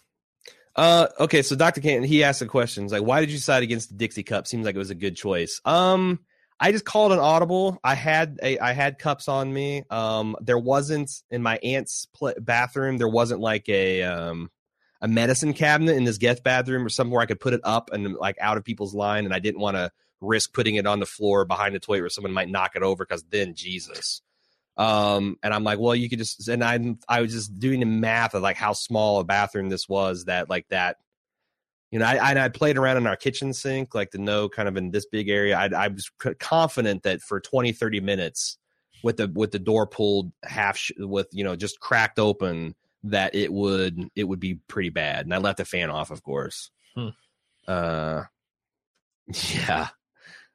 Okay, so Dr. Ken, he asked the questions like, why did you side against the Dixie Cup? Seems like it was a good choice. I just called an audible. I had cups on me. There wasn't in my aunt's bathroom. There wasn't like a medicine cabinet in this guest bathroom or somewhere I could put it up and like out of people's line. And I didn't want to risk putting it on the floor behind the toilet where someone might knock it over. Cause then Jesus. And I'm like, well, you could just, and I was just doing the math of like how small a bathroom this was that like that, you know, I played around in our kitchen sink, like to know kind of in this big area. I was confident that for 20, 30 minutes with the door pulled with, you know, just cracked open, that it would be pretty bad. And I left the fan off, of course. Yeah.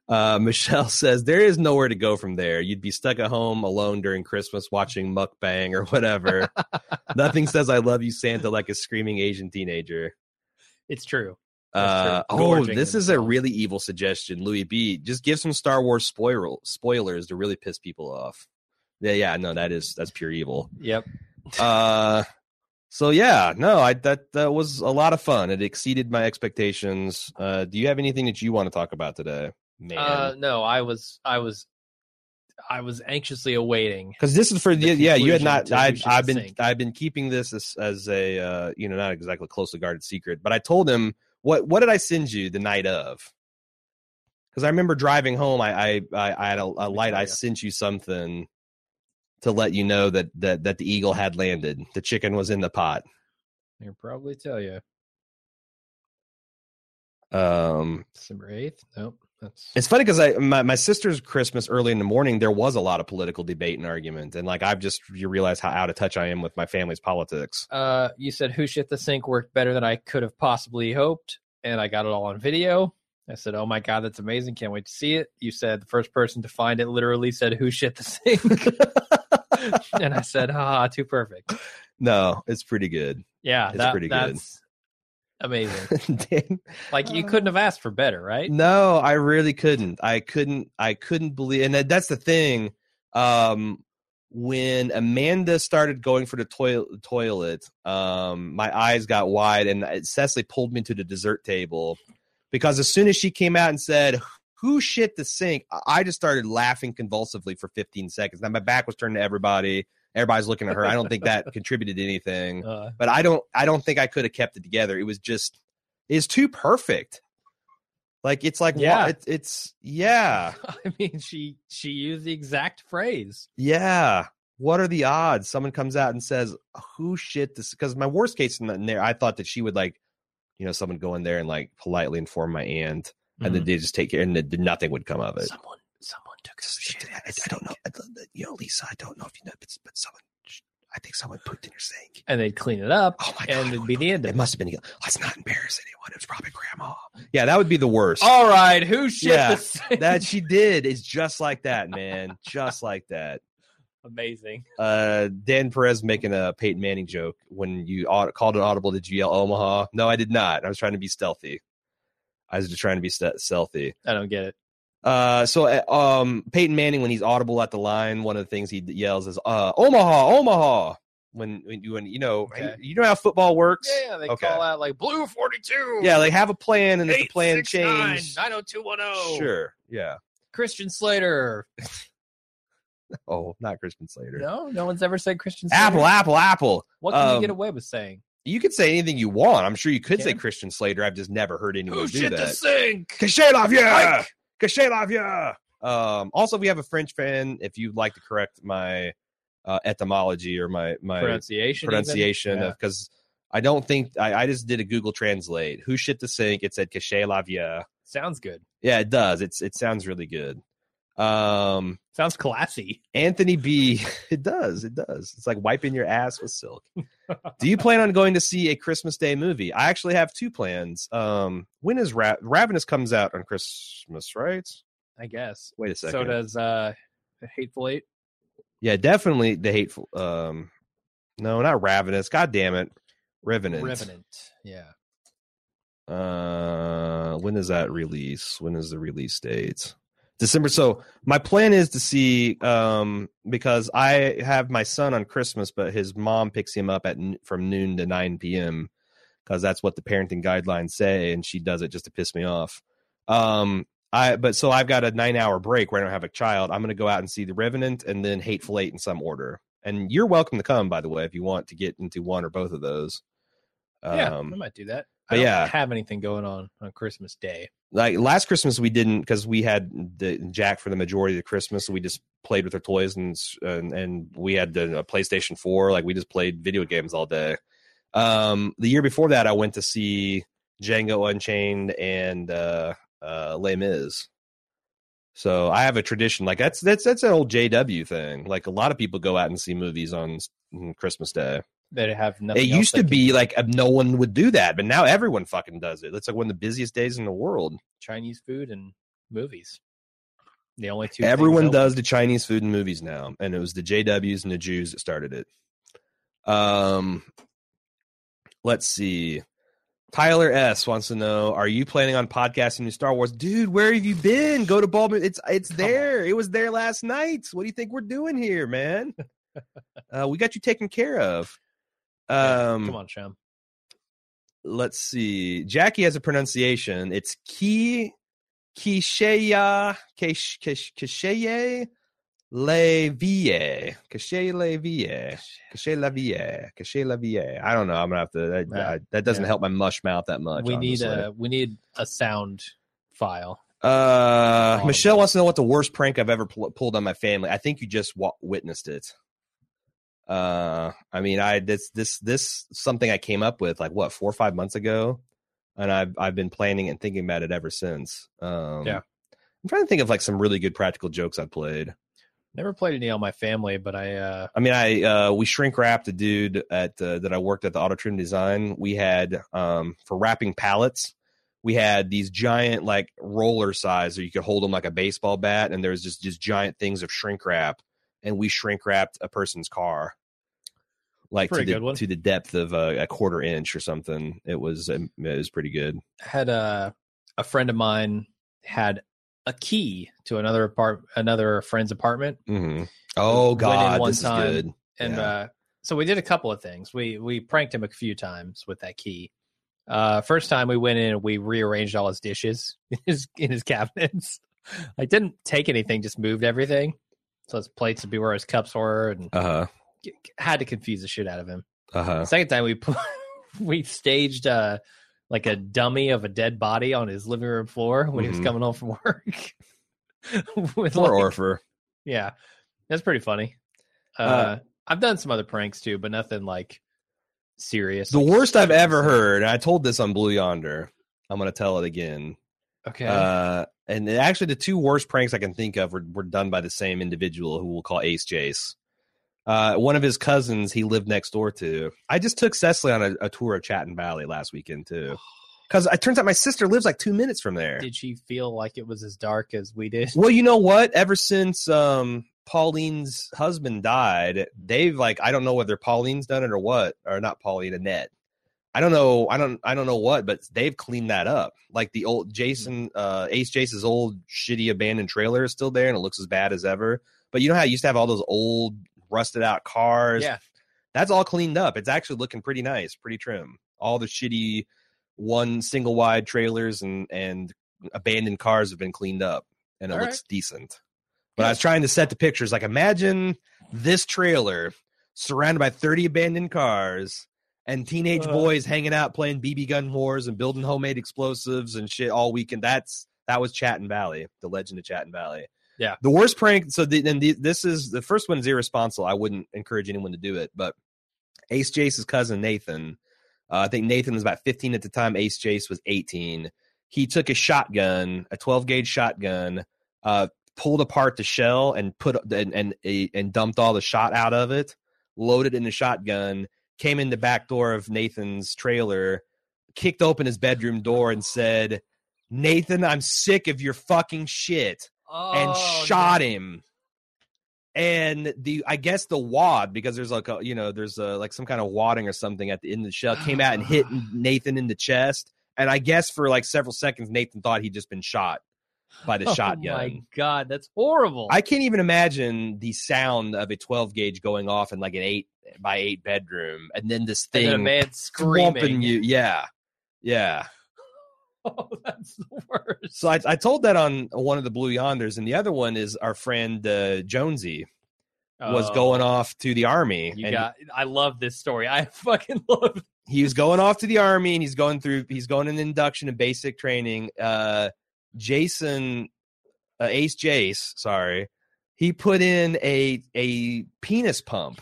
Michelle says, there is nowhere to go from there. You'd be stuck at home alone during Christmas watching mukbang or whatever. Nothing says I love you, Santa, like a screaming Asian teenager. It's true. This is a really evil suggestion. Louis B, just give some Star Wars spoilers to really piss people off. Yeah, no, that's pure evil. Yep. So yeah, no, that was a lot of fun. It exceeded my expectations. Do you have anything that you want to talk about today, man? No, I was anxiously awaiting because this is for the yeah. You had not. I've been keeping this as a you know, not exactly closely guarded secret. But I told him what did I send you the night of? Because I remember driving home. I had a light. I sent you something to let you know that the eagle had landed. The chicken was in the pot. He'll probably tell you. December 8th? Nope. It's funny because my sister's Christmas early in the morning, there was a lot of political debate and argument. And like, you realize how out of touch I am with my family's politics. You said Who Shit the Sink worked better than I could have possibly hoped. And I got it all on video. I said, oh my God, that's amazing. Can't wait to see it. You said the first person to find it literally said, Who Shit the Sink? And I said, haha, too perfect. No, it's pretty good. Yeah. That's pretty good. Amazing. Dan, like you couldn't have asked for better, right? No, I really couldn't. I couldn't believe, and that's the thing. When Amanda started going for the toilet, my eyes got wide, and Cecily pulled me to the dessert table because as soon as she came out and said, "Who shit the sink?" I just started laughing convulsively for 15 seconds. Now my back was turned to everybody. Everybody's looking at her. I don't think that contributed to anything, but I don't think I could have kept it together. It was just, it's too perfect. Like, it's like, yeah, yeah. I mean, she used the exact phrase. Yeah. What are the odds? Someone comes out and says, who shit this? Because my worst case in there, I thought that she would like, someone go in there and like politely inform my aunt and then they just take care and nothing would come of it. Someone took some shit. I don't know. Lisa, I don't know if you know, but someone, I think someone pooped in your sink. And they'd clean it up. Oh my God. And it'd be the end of it. It must have been, let's not embarrass anyone. It was probably grandma. Yeah, that would be the worst. All right. Who shit the sink? That she did is just like that, man. Just like that. Amazing. Dan Perez making a Peyton Manning joke. When you called an audible, did you yell Omaha? No, I did not. I was trying to be stealthy. I don't get it. Peyton Manning, when he's audible at the line, one of the things he yells is Omaha when okay. You know how football works. Yeah, they call out like blue 42. Yeah, they have a plan and 8, if the plan 6, changed 90210. Sure. Yeah. Christian Slater. Oh, not Christian Slater. No one's ever said Christian Slater. Apple. What can you get away with saying? You could say anything you want. I'm sure you could say Christian Slater. I've just never heard anyone do that. Who shit the sink? Kashanov, yeah. Like, also, we have a French fan. If you'd like to correct my etymology or my pronunciation of, because I don't think I just did a Google Translate. Who shit the sink? It said cache la vie. Sounds good. Yeah, it does. It sounds really good. Sounds classy. Anthony B. It does. It's like wiping your ass with silk. Do you plan on going to see a Christmas Day movie? I actually have two plans. When is Ravenous comes out on Christmas, right? I guess. Wait a second. So does The Hateful Eight? Yeah, definitely The Hateful. No, not Ravenous. God damn it, Revenant. Yeah. When is that release? When is the release date? December. So my plan is to see, because I have my son on Christmas, but his mom picks him up from noon to 9 p.m. because that's what the parenting guidelines say, and she does it just to piss me off. So I've got a 9-hour break where I don't have a child. I'm going to go out and see The Revenant and then Hateful Eight in some order. And you're welcome to come, by the way, if you want to get into one or both of those. Yeah, I might do that. I don't have anything going on Christmas Day. Like last Christmas, we didn't because we had Jack for the majority of the Christmas. So we just played with her toys and we had the PlayStation 4. Like we just played video games all day. The year before that, I went to see Django Unchained and Les Mis. So I have a tradition like that's an old JW thing. Like a lot of people go out and see movies on Christmas Day. That have nothing. It used to be like no one would do that, but now everyone fucking does it. It's like one of the busiest days in the world. Chinese food and movies. The only two. Everyone does the Chinese food and movies now, and it was the JWs and the Jews that started it. Let's see. Tyler S wants to know: are you planning on podcasting new Star Wars, dude? Where have you been? Go to Bald Move. It's there. It was there last night. What do you think we're doing here, man? We got you taken care of. Come on, Sham. Let's see. Jackie has a pronunciation. It's Cache la vie. I don't know. I'm gonna have to. That doesn't help my mush mouth that much. We need a sound file. Michelle wants to know what the worst prank I've ever pulled on my family. I think you just witnessed it. I mean, this something I came up with like what 4 or 5 months ago, and I've been planning and thinking about it ever since. Yeah, I'm trying to think of like some really good practical jokes I've played. Never played any on my family, but we shrink wrapped a dude at that I worked at the Auto Trim Design. We had for wrapping pallets, we had these giant like roller size, or you could hold them like a baseball bat, and there's just giant things of shrink wrap. And we shrink wrapped a person's car, like to the depth of a quarter inch or something. It was pretty good. I had a friend of mine had a key to another friend's apartment. Mm-hmm. Oh God, this is good. And yeah. So we did a couple of things. We pranked him a few times with that key. First time we went in, and we rearranged all his dishes in his cabinets. I didn't take anything; just moved everything. So his plates would be where his cups were, and had to confuse the shit out of him. Second time we staged like a dummy of a dead body on his living room floor when he was coming home from work. With poor Orfer. Yeah, that's pretty funny. I've done some other pranks too, but nothing like serious. The worst I've ever heard. And I told this on Blue Yonder. I'm going to tell it again. Okay. And actually, the two worst pranks I can think of were done by the same individual, who we'll call Ace Jace. One of his cousins he lived next door to. I just took Cecily on a tour of Chatham Valley last weekend, too. Because it turns out my sister lives like 2 minutes from there. Did she feel like it was as dark as we did? Well, you know what? Ever since Pauline's husband died, they've like, I don't know whether Pauline's done it or what, or not Pauline, Annette. I don't know. I don't know what, but they've cleaned that up. Like the old Ace Jace's old shitty abandoned trailer is still there, and it looks as bad as ever. But you know how you used to have all those old rusted out cars? Yeah, that's all cleaned up. It's actually looking pretty nice, pretty trim. All the shitty one single wide trailers and abandoned cars have been cleaned up, and it all looks decent. But yeah. I was trying to set the pictures. Like imagine this trailer surrounded by 30 abandoned cars. And teenage boys hanging out, playing BB gun wars and building homemade explosives and shit all weekend. That was Chatham Valley, the legend of Chatham Valley. Yeah, the worst prank. So this is the first one is irresponsible. I wouldn't encourage anyone to do it. But Ace Jace's cousin Nathan, I think Nathan was about 15 at the time. Ace Jace was 18. He took a shotgun, a 12-gauge shotgun, pulled apart the shell and dumped all the shot out of it, loaded in the shotgun. Came in the back door of Nathan's trailer, kicked open his bedroom door and said, "Nathan, I'm sick of your fucking shit," and shot him. And I guess the wad, because there's like a, there's a, like some kind of wadding or something at the end of the shell, came out and hit Nathan in the chest. And I guess for like several seconds, Nathan thought he'd just been shot by the shotgun. Oh my God, that's horrible. I can't even imagine the sound of a 12 gauge going off in like an 8x8 bedroom, and then this thing, a man screaming. You. Yeah. Oh, that's the worst. So I told that on one of the Blue Yonders, and the other one is our friend Jonesy was going off to the army. I love this story. I fucking love it. He was going off to the army, and he's going in induction and basic training. Ace Jace, he put in a penis pump,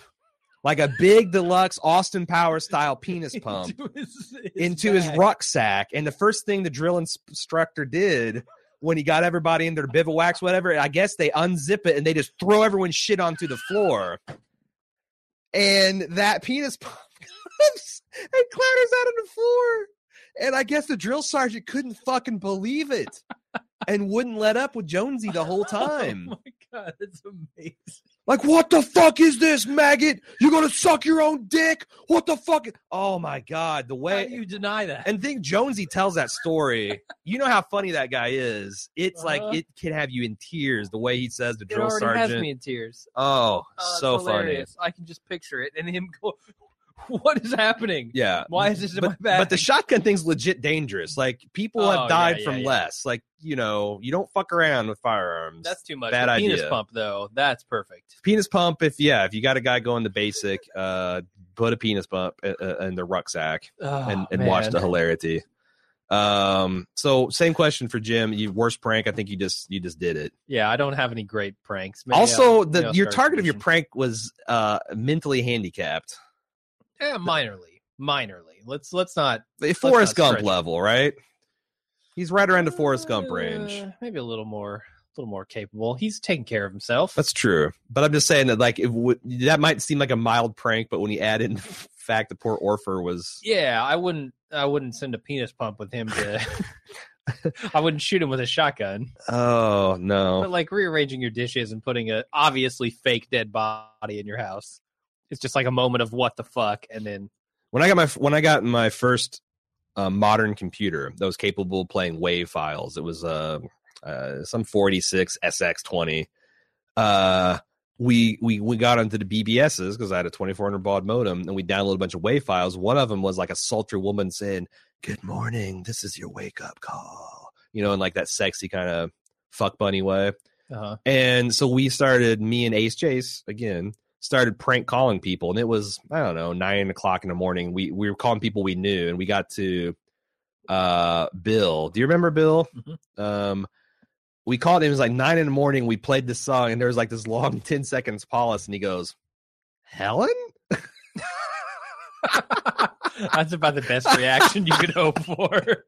like a big deluxe Austin Power style penis pump into his rucksack. And the first thing the drill instructor did when he got everybody into their bivouacs, whatever, I guess they unzip it and they just throw everyone's shit onto the floor. And that penis pump comes and clatters out on the floor. And I guess the drill sergeant couldn't fucking believe it and wouldn't let up with Jonesy the whole time. Oh, my God, that's amazing. Like, what the fuck is this, maggot? You're going to suck your own dick? What the fuck? Oh, my God. The way. How do you deny that? And think Jonesy tells that story. You know how funny that guy is. It's like it can have you in tears, the way he says the drill sergeant. It already has me in tears. Oh, so funny. I can just picture it. And him go. What is happening? Yeah. Why is this in my bag? But the shotgun thing's legit dangerous. Like, people have died from less. Like, you don't fuck around with firearms. That's too much. Bad idea. Penis pump, though, that's perfect. Penis pump, if you got a guy going to basic, put a penis pump in the rucksack and watch the hilarity. So same question for Jim. Your worst prank? I think you just did it. Yeah, I don't have any great pranks. Maybe also, your target of your prank was mentally handicapped. Yeah, minorly. Let's not Forrest Gump level, right? He's right around the Forrest Gump range. Maybe a little more capable. He's taking care of himself. That's true. But I'm just saying that that might seem like a mild prank, but when you add in the fact the poor Orpher was... Yeah, I wouldn't send a penis pump with him to... I wouldn't shoot him with a shotgun. Oh, no. But rearranging your dishes and putting a obviously fake dead body in your house. It's just like a moment of what the fuck. And then... When I got my first modern computer that was capable of playing WAV files, it was... some 46 SX20. We got into the BBSs because I had a 2400 baud modem, and we downloaded a bunch of WAV files. One of them was like a sultry woman saying, "Good morning, this is your wake up call," in like that sexy kind of fuck bunny way. Uh-huh. And so me and Ace Jace again started prank calling people, and it was 9 o'clock in the morning. We were calling people we knew, and we got to Bill. Do you remember Bill? Mm-hmm. We called him. It was 9 in the morning. We played this song, and there was this long 10 seconds pause, and he goes, "Helen?" That's about the best reaction you could hope for.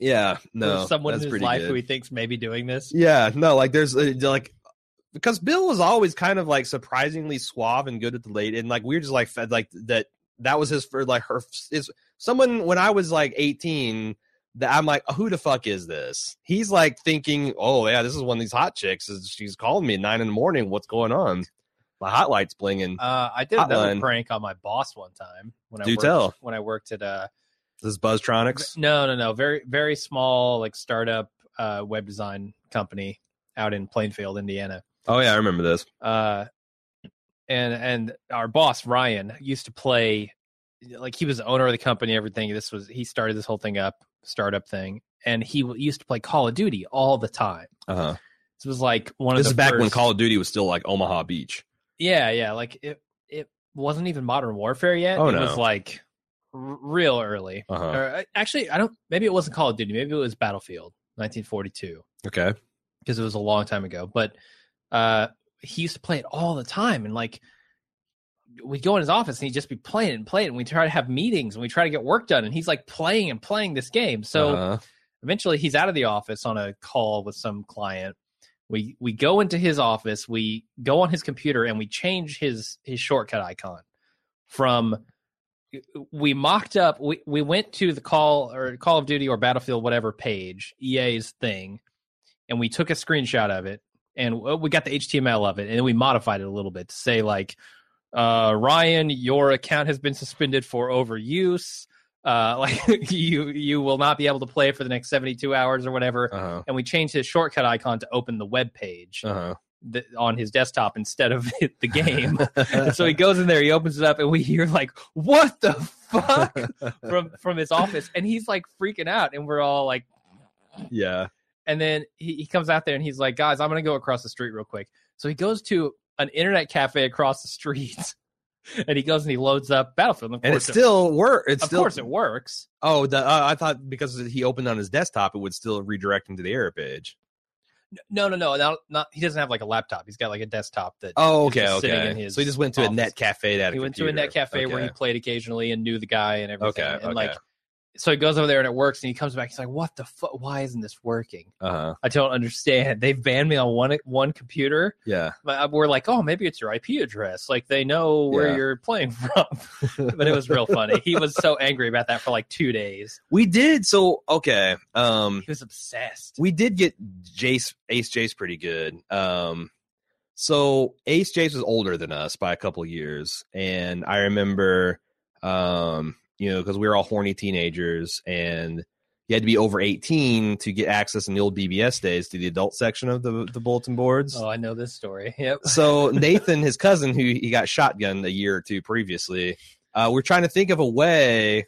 Yeah, no. For someone in his life good. Who he thinks may be doing this. Yeah, no, because Bill was always kind of surprisingly suave and good at the late, and we were just fed that. That was his someone when I was 18. That I'm who the fuck is this? He's thinking, oh yeah, this is one of these hot chicks. She's calling me at 9 in the morning. What's going on? My hot light's blinging. I did another prank on my boss one time when I worked at this is Buzztronics. No, very very small startup web design company out in Plainfield, Indiana. Oh yeah, I remember this. And our boss Ryan used to play he was the owner of the company, everything. He started this whole thing up. Startup thing, and he used to play Call of Duty all the time. Uh-huh. This was back when Call of Duty was still Omaha Beach. Yeah. It wasn't even Modern Warfare yet. Oh, no. It was real early. Uh-huh. Or, actually, maybe it wasn't Call of Duty. Maybe it was Battlefield 1942. Okay. Because it was a long time ago. But he used to play it all the time, and we'd go in his office and he'd just be playing, and we try to have meetings and we try to get work done, and he's playing and playing this game. So eventually he's out of the office on a call with some client. We go into his office, we go on his computer, and we change his shortcut icon from we went to the Call of Duty or Battlefield, whatever page, EA's thing, and we took a screenshot of it, and we got the HTML of it, and then we modified it a little bit to say Ryan, your account has been suspended for overuse. You will not be able to play for the next 72 hours or whatever. Uh-huh. And we changed his shortcut icon to open the web page on his desktop instead of the game. So he goes in there, he opens it up, and we hear "What the fuck?" from his office, and he's freaking out, and we're all yeah. And then he comes out there and he's like, "Guys, I'm gonna go across the street real quick." So he goes to an internet cafe across the street, and he goes and he loads up Battlefield. Of course, and Of course it works. Oh, I thought because he opened on his desktop, it would still redirect him to the error page. No, he doesn't have a laptop. He's got a desktop that. Oh, okay. Sitting in his so he just went to office. A net cafe. That he went to a net cafe where he played occasionally and knew the guy and everything. Okay, and so he goes over there and it works, and he comes back. He's like, "What the fuck? Why isn't this working? Uh-huh. I don't understand. They've banned me on one computer." Yeah. But we're "Oh, maybe it's your IP address. They know where you're playing from." But it was real funny. He was so angry about that for 2 days. We did. So, okay. He was obsessed. We did get Ace Jace pretty good. So Ace Jace was older than us by a couple years. And I remember, because we were all horny teenagers, and you had to be over 18 to get access in the old BBS days to the adult section of the bulletin boards. Oh, I know this story. Yep. So Nathan, his cousin, who he got shotgunned a year or two previously, we're trying to think of a way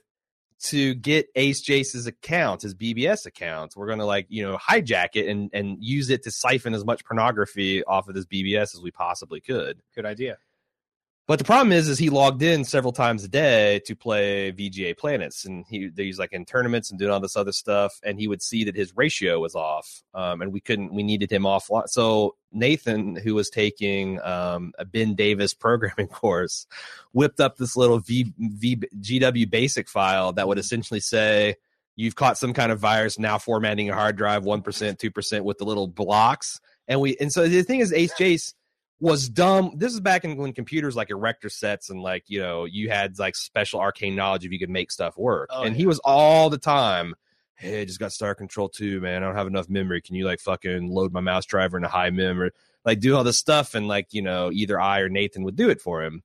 to get Ace Jace's account, his BBS account. We're going to hijack it and use it to siphon as much pornography off of this BBS as we possibly could. Good idea. But the problem is he logged in several times a day to play VGA Planets, and he's like in tournaments and doing all this other stuff, and he would see that his ratio was off, and we needed him offline. So Nathan, who was taking a Ben Davis programming course, whipped up this little GW basic file that would essentially say, "You've caught some kind of virus. Now formatting a hard drive 1%, 2% with the little blocks." And so the thing is, Ace Jace was dumb. This is back in when computers like erector sets and like, you know, you had like special arcane knowledge if you could make stuff work. Oh, and yeah. He was all the time, "Hey, I just got Star Control 2, man. I don't have enough memory. Can you like fucking load my mouse driver into high memory?" Like do all this stuff. And like, you know, either I or Nathan would do it for him.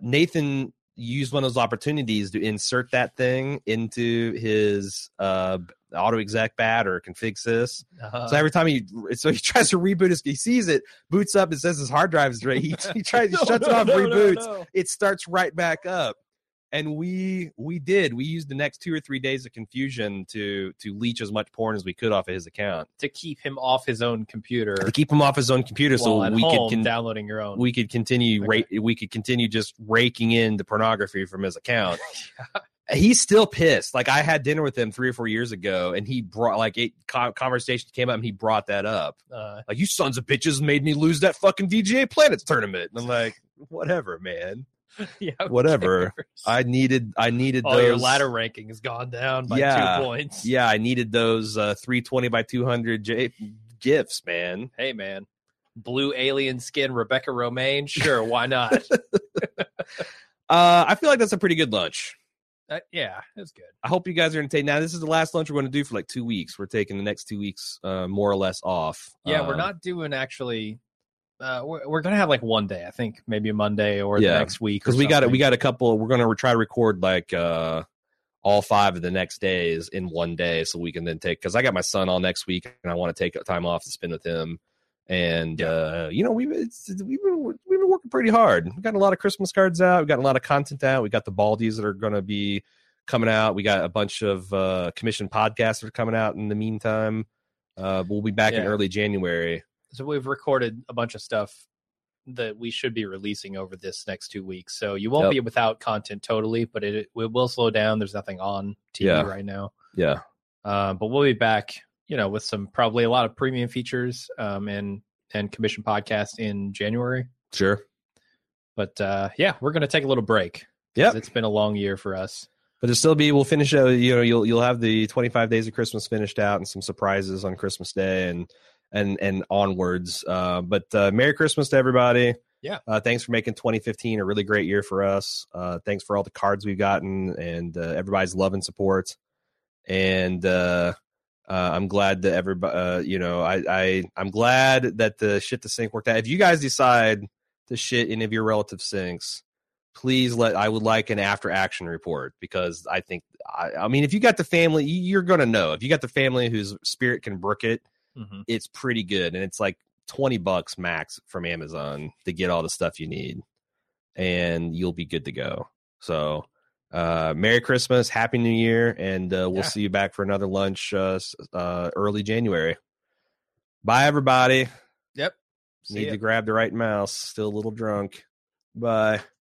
Nathan used one of those opportunities to insert that thing into his auto exec bat or config sys. Uh-huh. So every time he tries to reboot his, he sees it, boots up and says his hard drive is ready. He tries to shuts it off, reboots. It starts right back up. And we used the next 2 or 3 days of confusion to leech as much porn as we could off of his account to keep him off his own computer. To keep him off his own computer, so we could downloading your own. We could continue. Okay. We could continue just raking in the pornography from his account. Yeah. He's still pissed. Like I had dinner with him 3 or 4 years ago, and he brought like a conversation came up, and he brought that up. Like, "You sons of bitches made me lose that fucking VGA Planets tournament." And I'm like, "Whatever, man." Yeah, whatever. I needed those. Your ladder ranking has gone down by 2 points. Yeah, I needed those 320 by 200 gifs, man. Hey, man. Blue alien skin, Rebecca Romaine. Sure, why not? I feel like that's a pretty good lunch. Yeah, it was good. I hope you guys are going to take... Now, this is the last lunch we're going to do for like 2 weeks. We're taking the next 2 weeks more or less off. Yeah, we're not doing actually... we're gonna have like one day, I think, maybe a Monday or the next week, because we got a couple. We're gonna try to record like all 5 of the next days in one day, so we can then take, because I got my son all next week and I want to take time off to spend with him. And you know, we've been working pretty hard. We got a lot of Christmas cards out. We got a lot of content out. We got the Baldies that are gonna be coming out. We got a bunch of commissioned podcasts that are coming out in the meantime. We'll be back in early January. So we've recorded a bunch of stuff that we should be releasing over this next 2 weeks. So you won't be without content totally, but it will slow down. There's nothing on TV right now. Yeah. But we'll be back, you know, with some, probably a lot of premium features and commission podcasts in January. Sure. But we're going to take a little break. Yeah. It's been a long year for us. But there'll still be, we'll finish, you know, you'll have the 25 days of Christmas finished out and some surprises on Christmas Day and onwards. But Merry Christmas to everybody. Yeah. Thanks for making 2015 a really great year for us. Thanks for all the cards we've gotten and everybody's love and support. And I'm glad that everybody, you know, I'm glad that the shit to sink worked out. If you guys decide to shit any of your relative sinks, please I would like an after action report, because I think, I mean, if you got the family, you're going to know. If you got the family whose spirit can brook it, mm-hmm. It's pretty good, and it's like $20 max from Amazon to get all the stuff you need, and you'll be good to go. So Merry Christmas, Happy New Year, and we'll see you back for another lunch early January. Bye, everybody. Yep. Need to grab the right mouse. Still a little drunk. Bye.